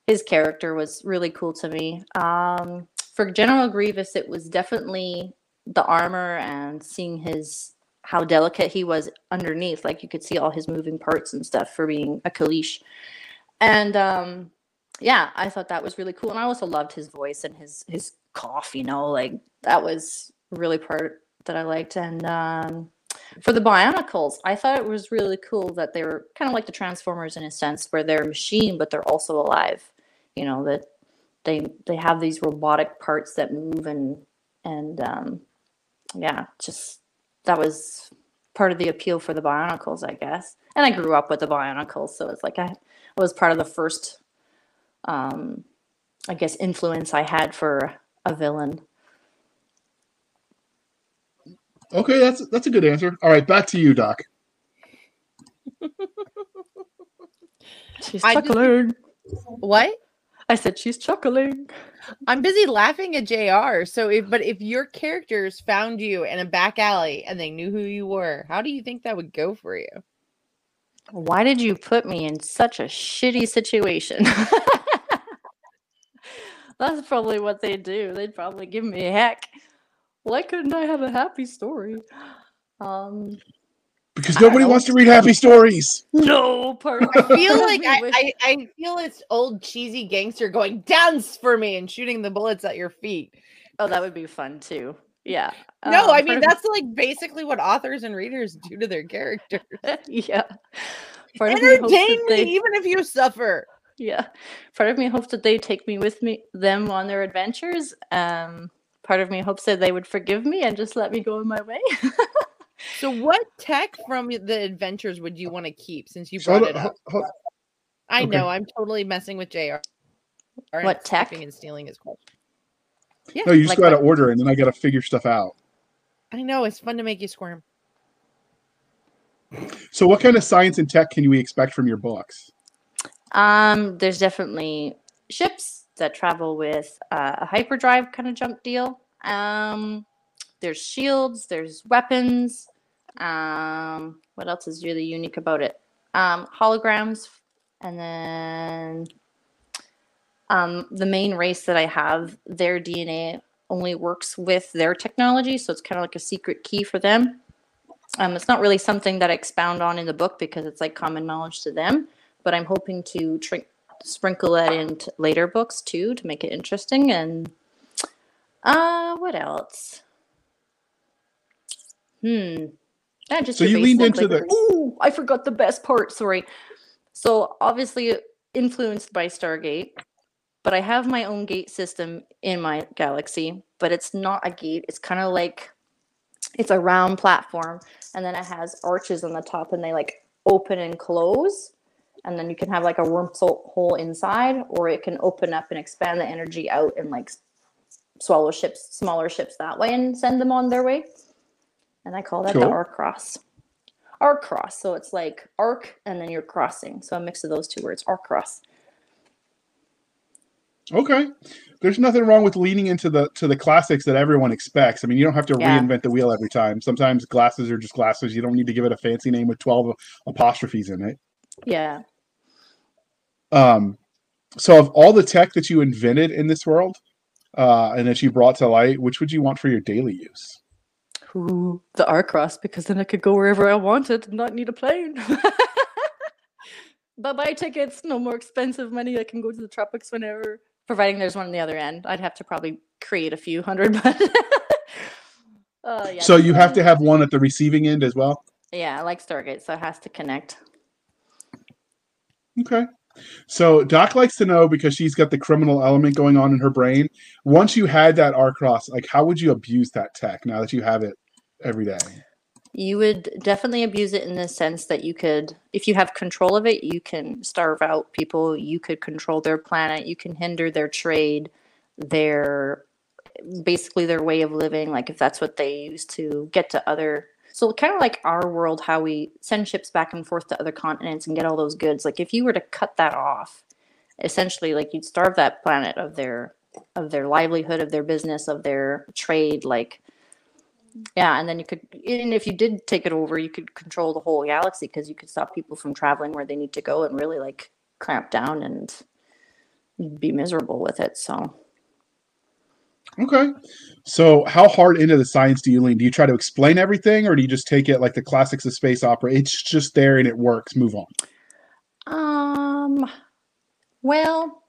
his character was really cool to me. For General Grievous, it was definitely the armor and seeing how delicate he was underneath, like you could see all his moving parts and stuff for being a Kalish. And yeah, I thought that was really cool. And I also loved his voice and his cough, you know, like that was really part that I liked. And for the Bionicles, I thought it was really cool that they were kind of like the Transformers in a sense, where they're a machine, but they're also alive, you know, that they have these robotic parts that move and yeah, just that was part of the appeal for the Bionicles, I guess. And I grew up with the Bionicles, so it's like I was part of the first I guess influence I had for a villain. Okay, that's a good answer. All right, back to you, Doc. She's I just, What? I said she's chuckling. I'm busy laughing at JR. So, if your characters found you in a back alley and they knew who you were, how do you think that would go for you? Why did you put me in such a shitty situation? That's probably what they'd do. They'd probably give me a heck. Why couldn't I have a happy story? Because nobody wants to read happy stories. No, perfect. I feel like I feel it's old cheesy gangster going, dance for me, and shooting the bullets at your feet. Oh, that would be fun too. Yeah. No, I mean, that's like basically what authors and readers do to their characters. Yeah. Entertain me even if you suffer. Yeah. Part of me hopes that they take me with them on their adventures. Part of me hopes that they would forgive me and just let me go on my way. So what tech from the adventures would you want to keep since you brought it up? I know. I'm totally messing with JR. What tech? And stealing his question. Yeah, no, you just got to order and then I got to figure stuff out. I know. It's fun to make you squirm. So what kind of science and tech can we expect from your books? There's definitely ships that travel with a hyperdrive kind of jump deal. There's shields, there's weapons. What else is really unique about it? Holograms. And then the main race that I have, their DNA only works with their technology. So it's kind of like a secret key for them. It's not really something that I expound on in the book because it's like common knowledge to them. But I'm hoping to sprinkle that into later books too to make it interesting. And what else? Yeah, just so you leaned into the... Ooh, I forgot the best part. Sorry. So obviously influenced by Stargate, but I have my own gate system in my galaxy, but it's not a gate. It's kind of like it's a round platform, and then it has arches on the top, and they like open and close, and then you can have like a wormhole inside, or it can open up and expand the energy out and like swallow ships, smaller ships that way, and send them on their way. And I call that the Arc Cross. Arc Cross. So it's like arc and then you're crossing. So a mix of those two words, Arc Cross. Okay. There's nothing wrong with leaning into the classics that everyone expects. I mean, you don't have to reinvent the wheel every time. Sometimes glasses are just glasses. You don't need to give it a fancy name with 12 apostrophes in it. Yeah. So of all the tech that you invented in this world and that you brought to light, which would you want for your daily use? Ooh, the Arc Cross, because then I could go wherever I wanted and not need a plane. Bye-bye tickets, no more expensive money. I can go to the tropics whenever, providing there's one on the other end. I'd have to probably create a few hundred, but yeah. So you have to have one at the receiving end as well? Yeah, I like Stargate, so it has to connect. Okay. So Doc likes to know, because she's got the criminal element going on in her brain, once you had that Arc Cross, like how would you abuse that tech now that you have it every day? You would definitely abuse it in the sense that you could, if you have control of it, you can starve out people, you could control their planet, you can hinder their trade, basically their way of living, like if that's what they use to get to other. So kind of like our world, how we send ships back and forth to other continents and get all those goods. Like if you were to cut that off, essentially, like you'd starve that planet of their livelihood, of their business, of their trade. Like, yeah, and then you could, and if you did take it over, you could control the whole galaxy because you could stop people from traveling where they need to go and really like clamp down and be miserable with it. So. Okay. So how hard into the science do you lean? Do you try to explain everything, or do you just take it like the classics of space opera? It's just there and it works. Move on. Well,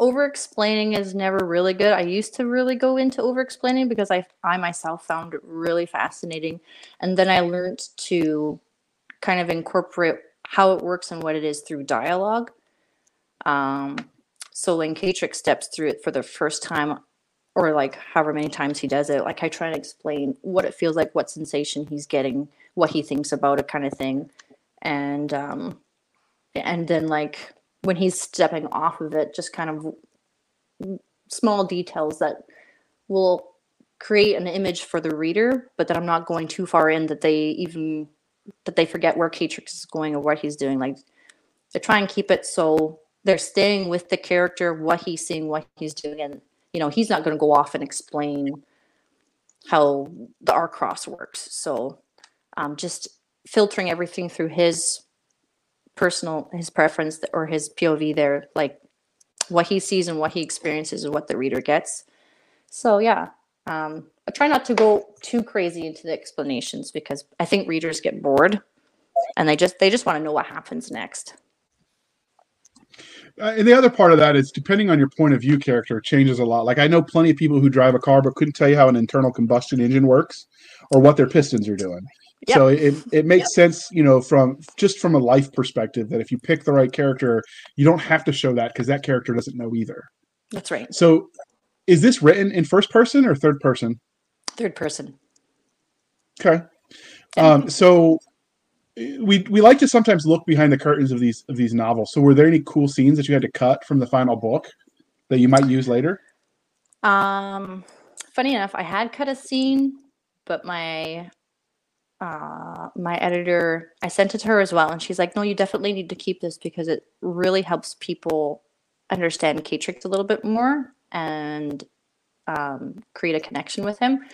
over-explaining is never really good. I used to really go into over-explaining because I myself found it really fascinating. And then I learned to kind of incorporate how it works and what it is through dialogue. So when Katrix steps through it for the first time, or like however many times he does it, like I try and explain what it feels like, what sensation he's getting, what he thinks about it kind of thing. And then like when he's stepping off of it, just kind of small details that will create an image for the reader, but that I'm not going too far in that they forget where Katrix is going or what he's doing. Like I try and keep it so they're staying with the character, what he's seeing, what he's doing. And, you know, he's not going to go off and explain how the Arc Cross works. So just filtering everything through his personal, his preference or his POV there, like what he sees and what he experiences and what the reader gets. So, yeah. I try not to go too crazy into the explanations because I think readers get bored and they just want to know what happens next. And the other part of that is, depending on your point of view, character changes a lot. Like, I know plenty of people who drive a car but couldn't tell you how an internal combustion engine works or what their pistons are doing. Yep. So it makes sense, you know, from a life perspective, that if you pick the right character, you don't have to show that because that character doesn't know either. That's right. So is this written in first person or third person? Third person. Okay. So we like to sometimes look behind the curtains of these novels. So were there any cool scenes that you had to cut from the final book that you might use later? Funny enough, I had cut a scene, but my editor, I sent it to her as well, and she's like, "No, you definitely need to keep this because it really helps people understand Katrix a little bit more and create a connection with him."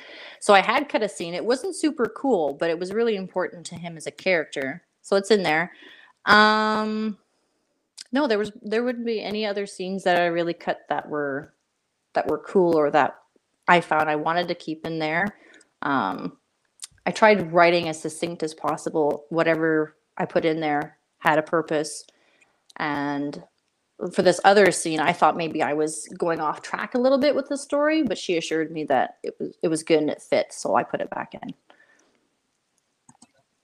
So I had cut a scene. It wasn't super cool, but it was really important to him as a character, so it's in there. No, there wouldn't be any other scenes that I really cut that were cool or that I found I wanted to keep in there. I tried writing as succinct as possible. Whatever I put in there had a purpose. And for this other scene, I thought maybe I was going off track a little bit with the story, but she assured me that it was good and it fit, so I put it back in.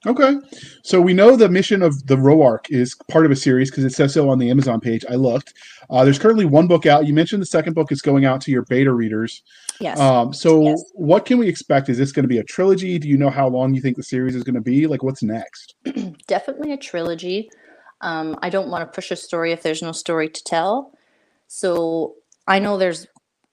Okay. So we know the Mission of the Rorak is part of a series because it says so on the Amazon page. I looked. There's currently one book out. You mentioned the second book is going out to your beta readers. Yes. So what can we expect? Is this going to be a trilogy? Do you know how long you think the series is going to be? Like, what's next? Definitely a trilogy. I don't want to push a story if there's no story to tell. So I know there's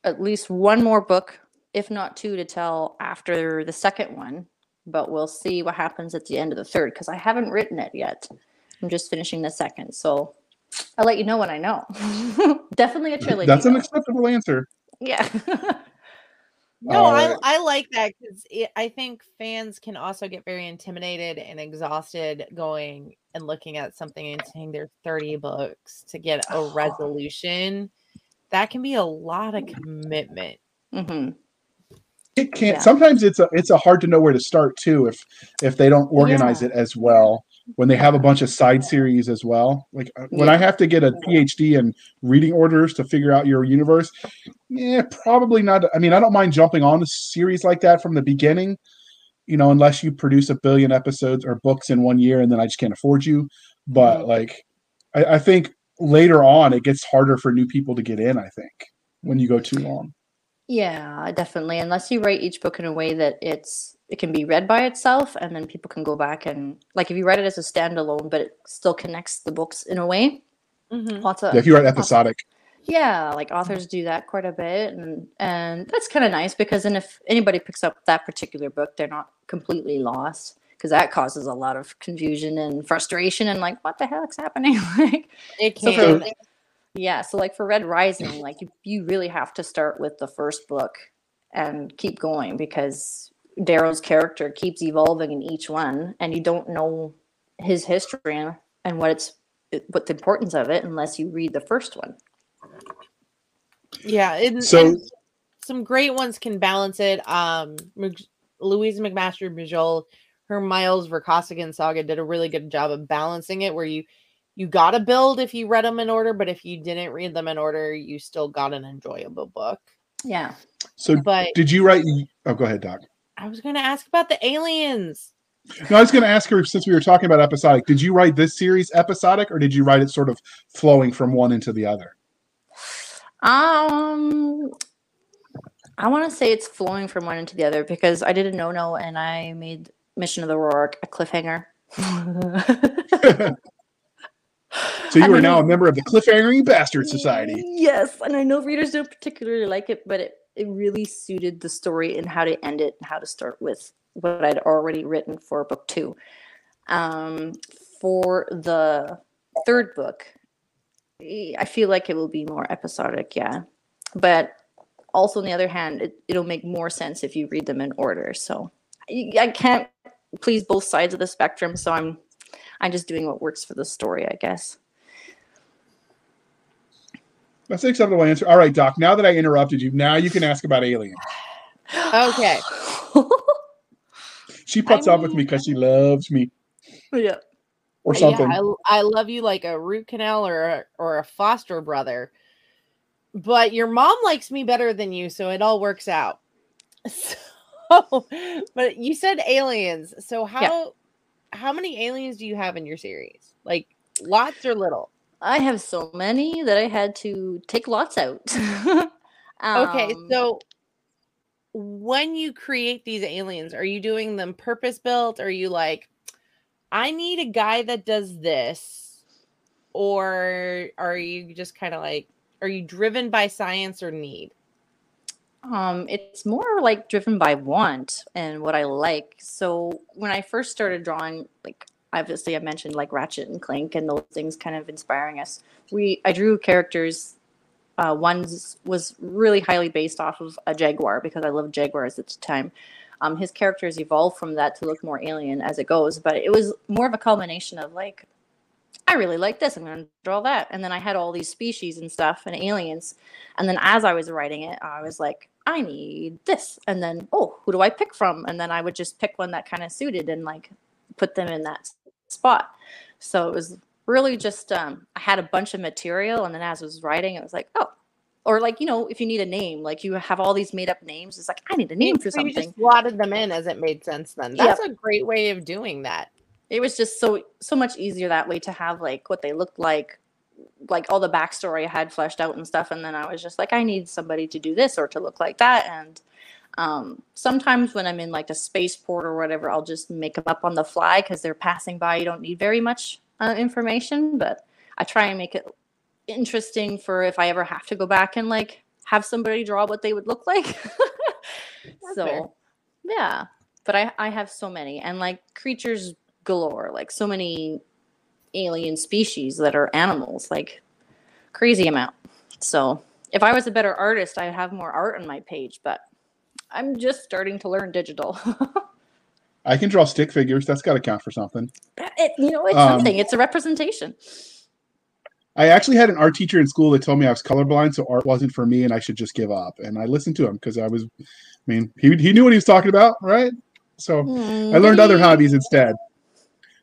at least one more book, if not two, to tell after the second one. But we'll see what happens at the end of the third because I haven't written it yet. I'm just finishing the second. So I'll let you know when I know. Definitely a trilogy. That's an acceptable answer. Yeah. No, I like that because I think fans can also get very intimidated and exhausted going and looking at something and saying there's 30 books to get a resolution. That can be a lot of commitment. Mm-hmm. It can't. Yeah. Sometimes it's a hard to know where to start too if they don't organize it as well. When they have a bunch of side series as well, like when I have to get a PhD in reading orders to figure out your universe, probably not. I mean, I don't mind jumping on a series like that from the beginning, you know, unless you produce 1 billion episodes or books in 1 year and then I just can't afford you. But like, I think later on it gets harder for new people to get in. I think when you go too long. Yeah, definitely. Unless you write each book in a way that it can be read by itself, and then people can go back and, like, if you write it as a standalone, but it still connects the books in a way. Mm-hmm. If you write episodic. Yeah, like authors do that quite a bit, and that's kind of nice because then if anybody picks up that particular book, they're not completely lost because that causes a lot of confusion and frustration and like, what the heck's happening? Like, it can. Yeah, so like for Red Rising, like you really have to start with the first book and keep going because Daryl's character keeps evolving in each one, and you don't know his history and what the importance of it unless you read the first one. Yeah, and some great ones can balance it. Louise McMaster Bujold, her Miles Verkosigan saga did a really good job of balancing it, where you got to build if you read them in order, but if you didn't read them in order, you still got an enjoyable book. Yeah. So did you write... Oh, go ahead, Doc. I was going to ask about the aliens. No, I was going to ask her, since we were talking about episodic, did you write this series episodic, or did you write it sort of flowing from one into the other? I want to say it's flowing from one into the other because I did a no-no and I made Mission of the Rorak a cliffhanger. So you are now a member of the Cliffhangering Bastard Society. Yes, and I know readers don't particularly like it, but it really suited the story and how to end it and how to start with what I'd already written for book two. For the third book, I feel like it will be more episodic, yeah. But also, on the other hand, it'll make more sense if you read them in order. So I can't please both sides of the spectrum. So I'm just doing what works for the story, I guess. That's an acceptable answer. All right, Doc. Now that I interrupted you, now you can ask about Alien. Okay. She puts up with me because she loves me. Yeah. Or something. Yeah, I love you like a root canal or a foster brother. But your mom likes me better than you, so it all works out. So, but you said aliens. So how many aliens do you have in your series? Like lots or little? I have so many that I had to take lots out. Okay, so when you create these aliens, are you doing them purpose-built? Are you like, I need a guy that does this? Or are you just kind of like, are you driven by science or need? It's more like driven by want and what I like. So when I first started drawing, like obviously I mentioned like Ratchet and Clank and those things kind of inspiring us. I drew characters. One was really highly based off of a jaguar because I loved jaguars at the time. His characters evolved from that to look more alien as it goes. But it was more of a culmination of like, I really like this. I'm going to draw that. And then I had all these species and stuff and aliens. And then as I was writing it, I was like, I need this. And then, oh, who do I pick from? And then I would just pick one that kind of suited and like put them in that spot. So it was really just, I had a bunch of material. And then as I was writing, it was like, oh, or like, you know, if you need a name, like you have all these made up names. It's like, I need a name for something. You just slotted them in as it made sense then. That's a great way of doing that. It was just so much easier that way to have like what they looked like all the backstory I had fleshed out and stuff. And then I was just like, I need somebody to do this or to look like that. And sometimes when I'm in like a spaceport or whatever, I'll just make them up on the fly because they're passing by. You don't need very much information, but I try and make it interesting for if I ever have to go back and like have somebody draw what they would look like. Yeah, but I have so many and like creatures galore, like so many alien species that are animals, like crazy amount. So if I was a better artist, I'd have more art on my page, but I'm just starting to learn digital. I can draw stick figures. That's got to count for something. It's something. It's a representation. I actually had an art teacher in school that told me I was colorblind, so art wasn't for me and I should just give up. And I listened to him because he knew what he was talking about, right? So I learned other hobbies instead.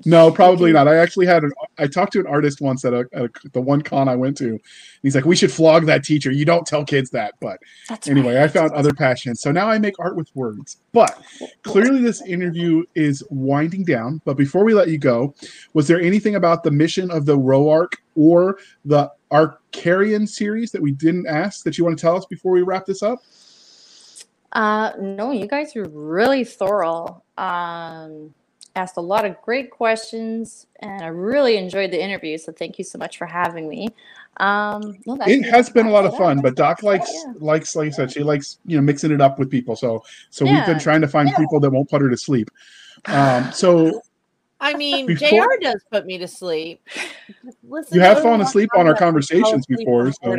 No, probably not. I actually had I talked to an artist once at the one con I went to. And he's like, "We should flog that teacher. You don't tell kids that." But anyway, I found other passions. So now I make art with words. But clearly this interview is winding down. But before we let you go, was there anything about the Mission of the Rorak or the Arcarian series that we didn't ask that you want to tell us before we wrap this up? No, you guys are really thorough. Asked a lot of great questions, and I really enjoyed the interview, so thank you so much for having me. It has been a lot of fun, but Doc likes, like I said, she likes, mixing it up with people, so we've been trying to find people that won't put her to sleep. JR does put me to sleep. Listen, you have fallen asleep on our conversations before, so.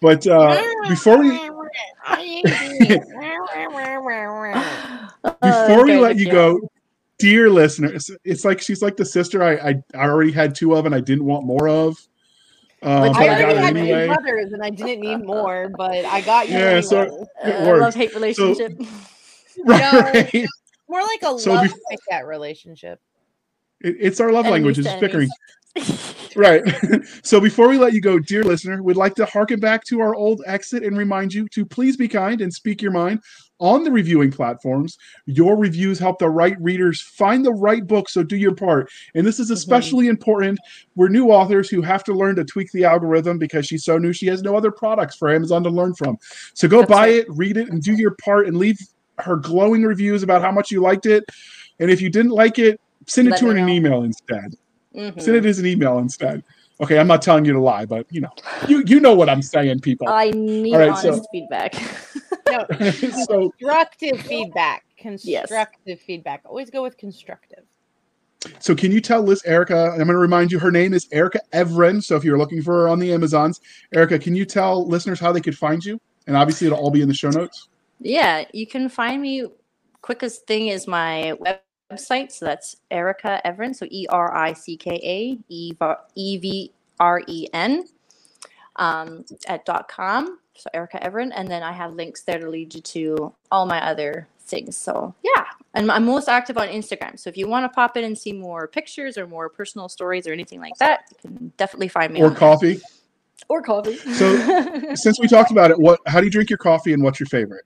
But before we let you go, dear listeners, it's like she's like the sister I already had two of and I didn't want more of. But I got it anyway. Brothers and I didn't need more, but I got you. Yeah, anyway. So love-hate relationship. So, right. No, more like a love-hate relationship. It's our love language. It's bickering. Right. So before we let you go, dear listener, we'd like to harken back to our old exit and remind you to please be kind and speak your mind on the reviewing platforms. Your reviews help the right readers find the right book, so do your part. And this is especially important. We're new authors who have to learn to tweak the algorithm because she's so new. She has no other products for Amazon to learn from. So go buy it, read it, and do your part and leave her glowing reviews about how much you liked it. And if you didn't like it, send it to her in an email instead. Send it as an email instead. Okay, I'm not telling you to lie, but you know what I'm saying, people. I need honest feedback. No, constructive feedback. Constructive feedback. Always go with constructive. So can you tell Liz, Erika, I'm going to remind you, her name is Erika Evren. So if you're looking for her on the Amazons, Erika, can you tell listeners how they could find you? And obviously it'll all be in the show notes. Yeah, you can find me. Quickest thing is my website. So that's Erika Evren. So ErikaEvren .com. So Erika Evren. And then I have links there to lead you to all my other things. So yeah. And I'm most active on Instagram. So if you want to pop in and see more pictures or more personal stories or anything like that, you can definitely find me. Or coffee. There. Or coffee. So since we talked about it, how do you drink your coffee and what's your favorite?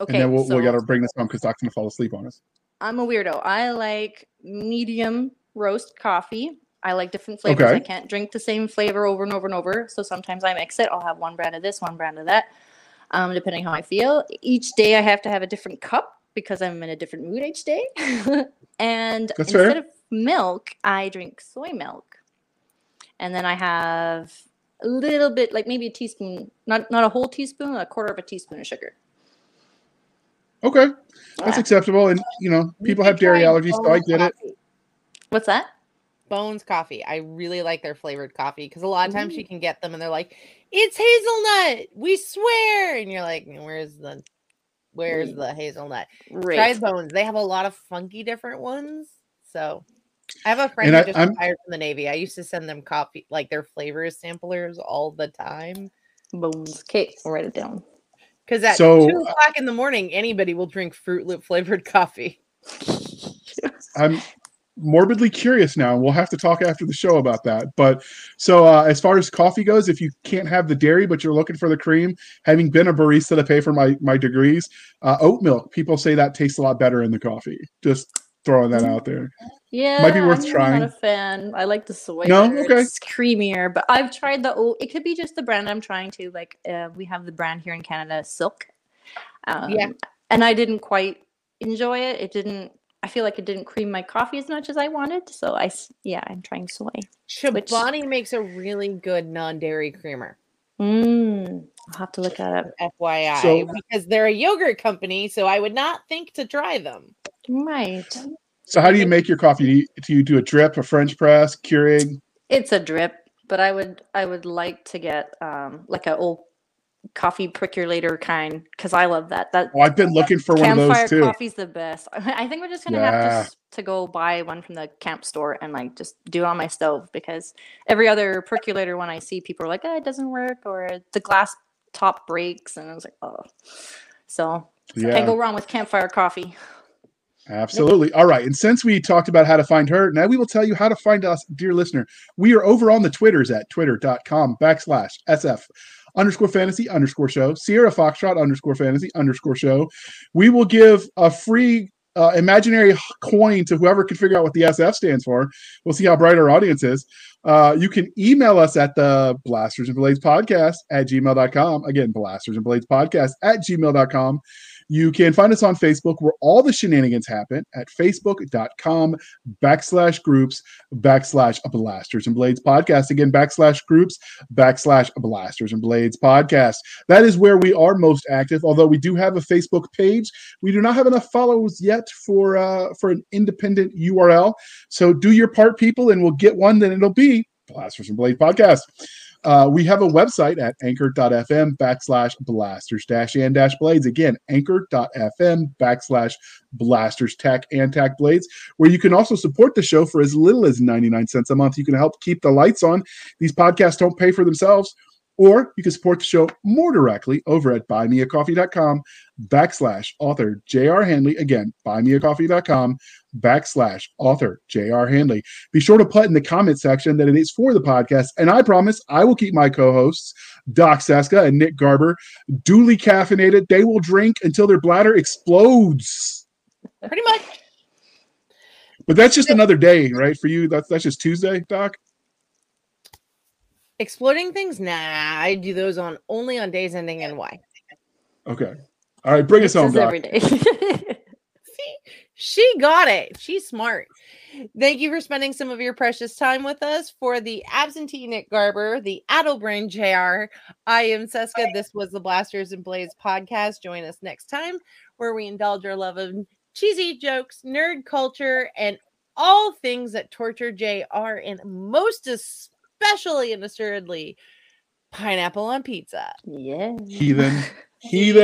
Okay. And then we got to bring this home because Doc's going to fall asleep on us. I'm a weirdo. I like medium roast coffee. I like different flavors. Okay. I can't drink the same flavor over and over and over. So sometimes I mix it. I'll have one brand of this, one brand of that, depending how I feel. Each day I have to have a different cup because I'm in a different mood each day. And that's instead fair. Of milk, I drink soy milk. And then I have a little bit, like maybe a teaspoon, not a whole teaspoon, a quarter of a teaspoon of sugar. Okay. That's acceptable. And, you know, people have dairy allergies, so I get it. What's that? Bones Coffee. I really like their flavored coffee because a lot of times you can get them and they're like, it's hazelnut. We swear. And you're like, where's the hazelnut? Right. Try Bones. They have a lot of funky different ones. So I have a friend who just retired from the Navy. I used to send them coffee, like their flavor samplers all the time. Bones. Okay. I'll write it down. Because at 2 o'clock in the morning, anybody will drink Fruit Loop flavored coffee. I'm morbidly curious now. We'll have to talk after the show about that. But so as far as coffee goes, if you can't have the dairy, but you're looking for the cream, having been a barista to pay for my degrees, oat milk, people say that tastes a lot better in the coffee. Just throwing that out there. Yeah. Might be worth trying. I'm not a fan. I like the soy. No? Okay. It's creamier, but I've tried the oat. It could be just the brand I'm trying to. Like we have the brand here in Canada, Silk. Yeah. And I didn't quite enjoy it. I feel like it didn't cream my coffee as much as I wanted. So I'm trying soy. Chobani makes a really good non-dairy creamer. I'll have to look that up. FYI, because they're a yogurt company, so I would not think to try them. Right. So how do you make your coffee? Do you do a drip, a French press, Keurig? It's a drip, but I would like to get like an old coffee percolator kind because I love that. I've been looking for one of those too. Campfire coffee's the best. I think we're just gonna have to go buy one from the camp store and like just do it on my stove because every other percolator one I see, people are like, it doesn't work or the glass top breaks, and I was like, oh. So I can't go wrong with campfire coffee. Absolutely. All right. And since we talked about how to find her, now we will tell you how to find us, dear listener. We are over on the Twitters at twitter.com/SF_fantasy_show, Sierra Foxtrot_fantasy_show. We will give a free imaginary coin to whoever can figure out what the SF stands for. We'll see how bright our audience is. You can email us at the Blasters and Blades podcast at gmail.com. Again, Blasters and Blades podcast at gmail.com. You can find us on Facebook where all the shenanigans happen at facebook.com/groups/Blasters and Blades podcast. Again, /groups/Blasters and Blades podcast. That is where we are most active. Although we do have a Facebook page, we do not have enough followers yet for an independent URL. So do your part, people, and we'll get one. Then it'll be Blasters and Blades podcast. We have a website at anchor.fm/blasters-and-blades. Again, anchor.fm/blasters-and-blades, where you can also support the show for as little as 99 cents a month. You can help keep the lights on. These podcasts don't pay for themselves. Or you can support the show more directly over at buymeacoffee.com/author JR Handley. Again, buymeacoffee.com/author JR Handley. Be sure to put in the comment section that it is for the podcast. And I promise I will keep my co-hosts, Doc Saska and Nick Garber, duly caffeinated. They will drink until their bladder explodes. Pretty much. But that's just another day, right? For you, that's just Tuesday, Doc? Exploding things? Nah, I do those only on days ending in Y. Okay. All right, bring us home, Doc. Every day. See, she got it. She's smart. Thank you for spending some of your precious time with us. For the absentee Nick Garber, the addle brain JR, I am Seska. This was the Blasters and Blades podcast. Join us next time where we indulge our love of cheesy jokes, nerd culture, and all things that torture Jay are, and most especially and assuredly, pineapple on pizza. Yeah. Heathen. Heathen.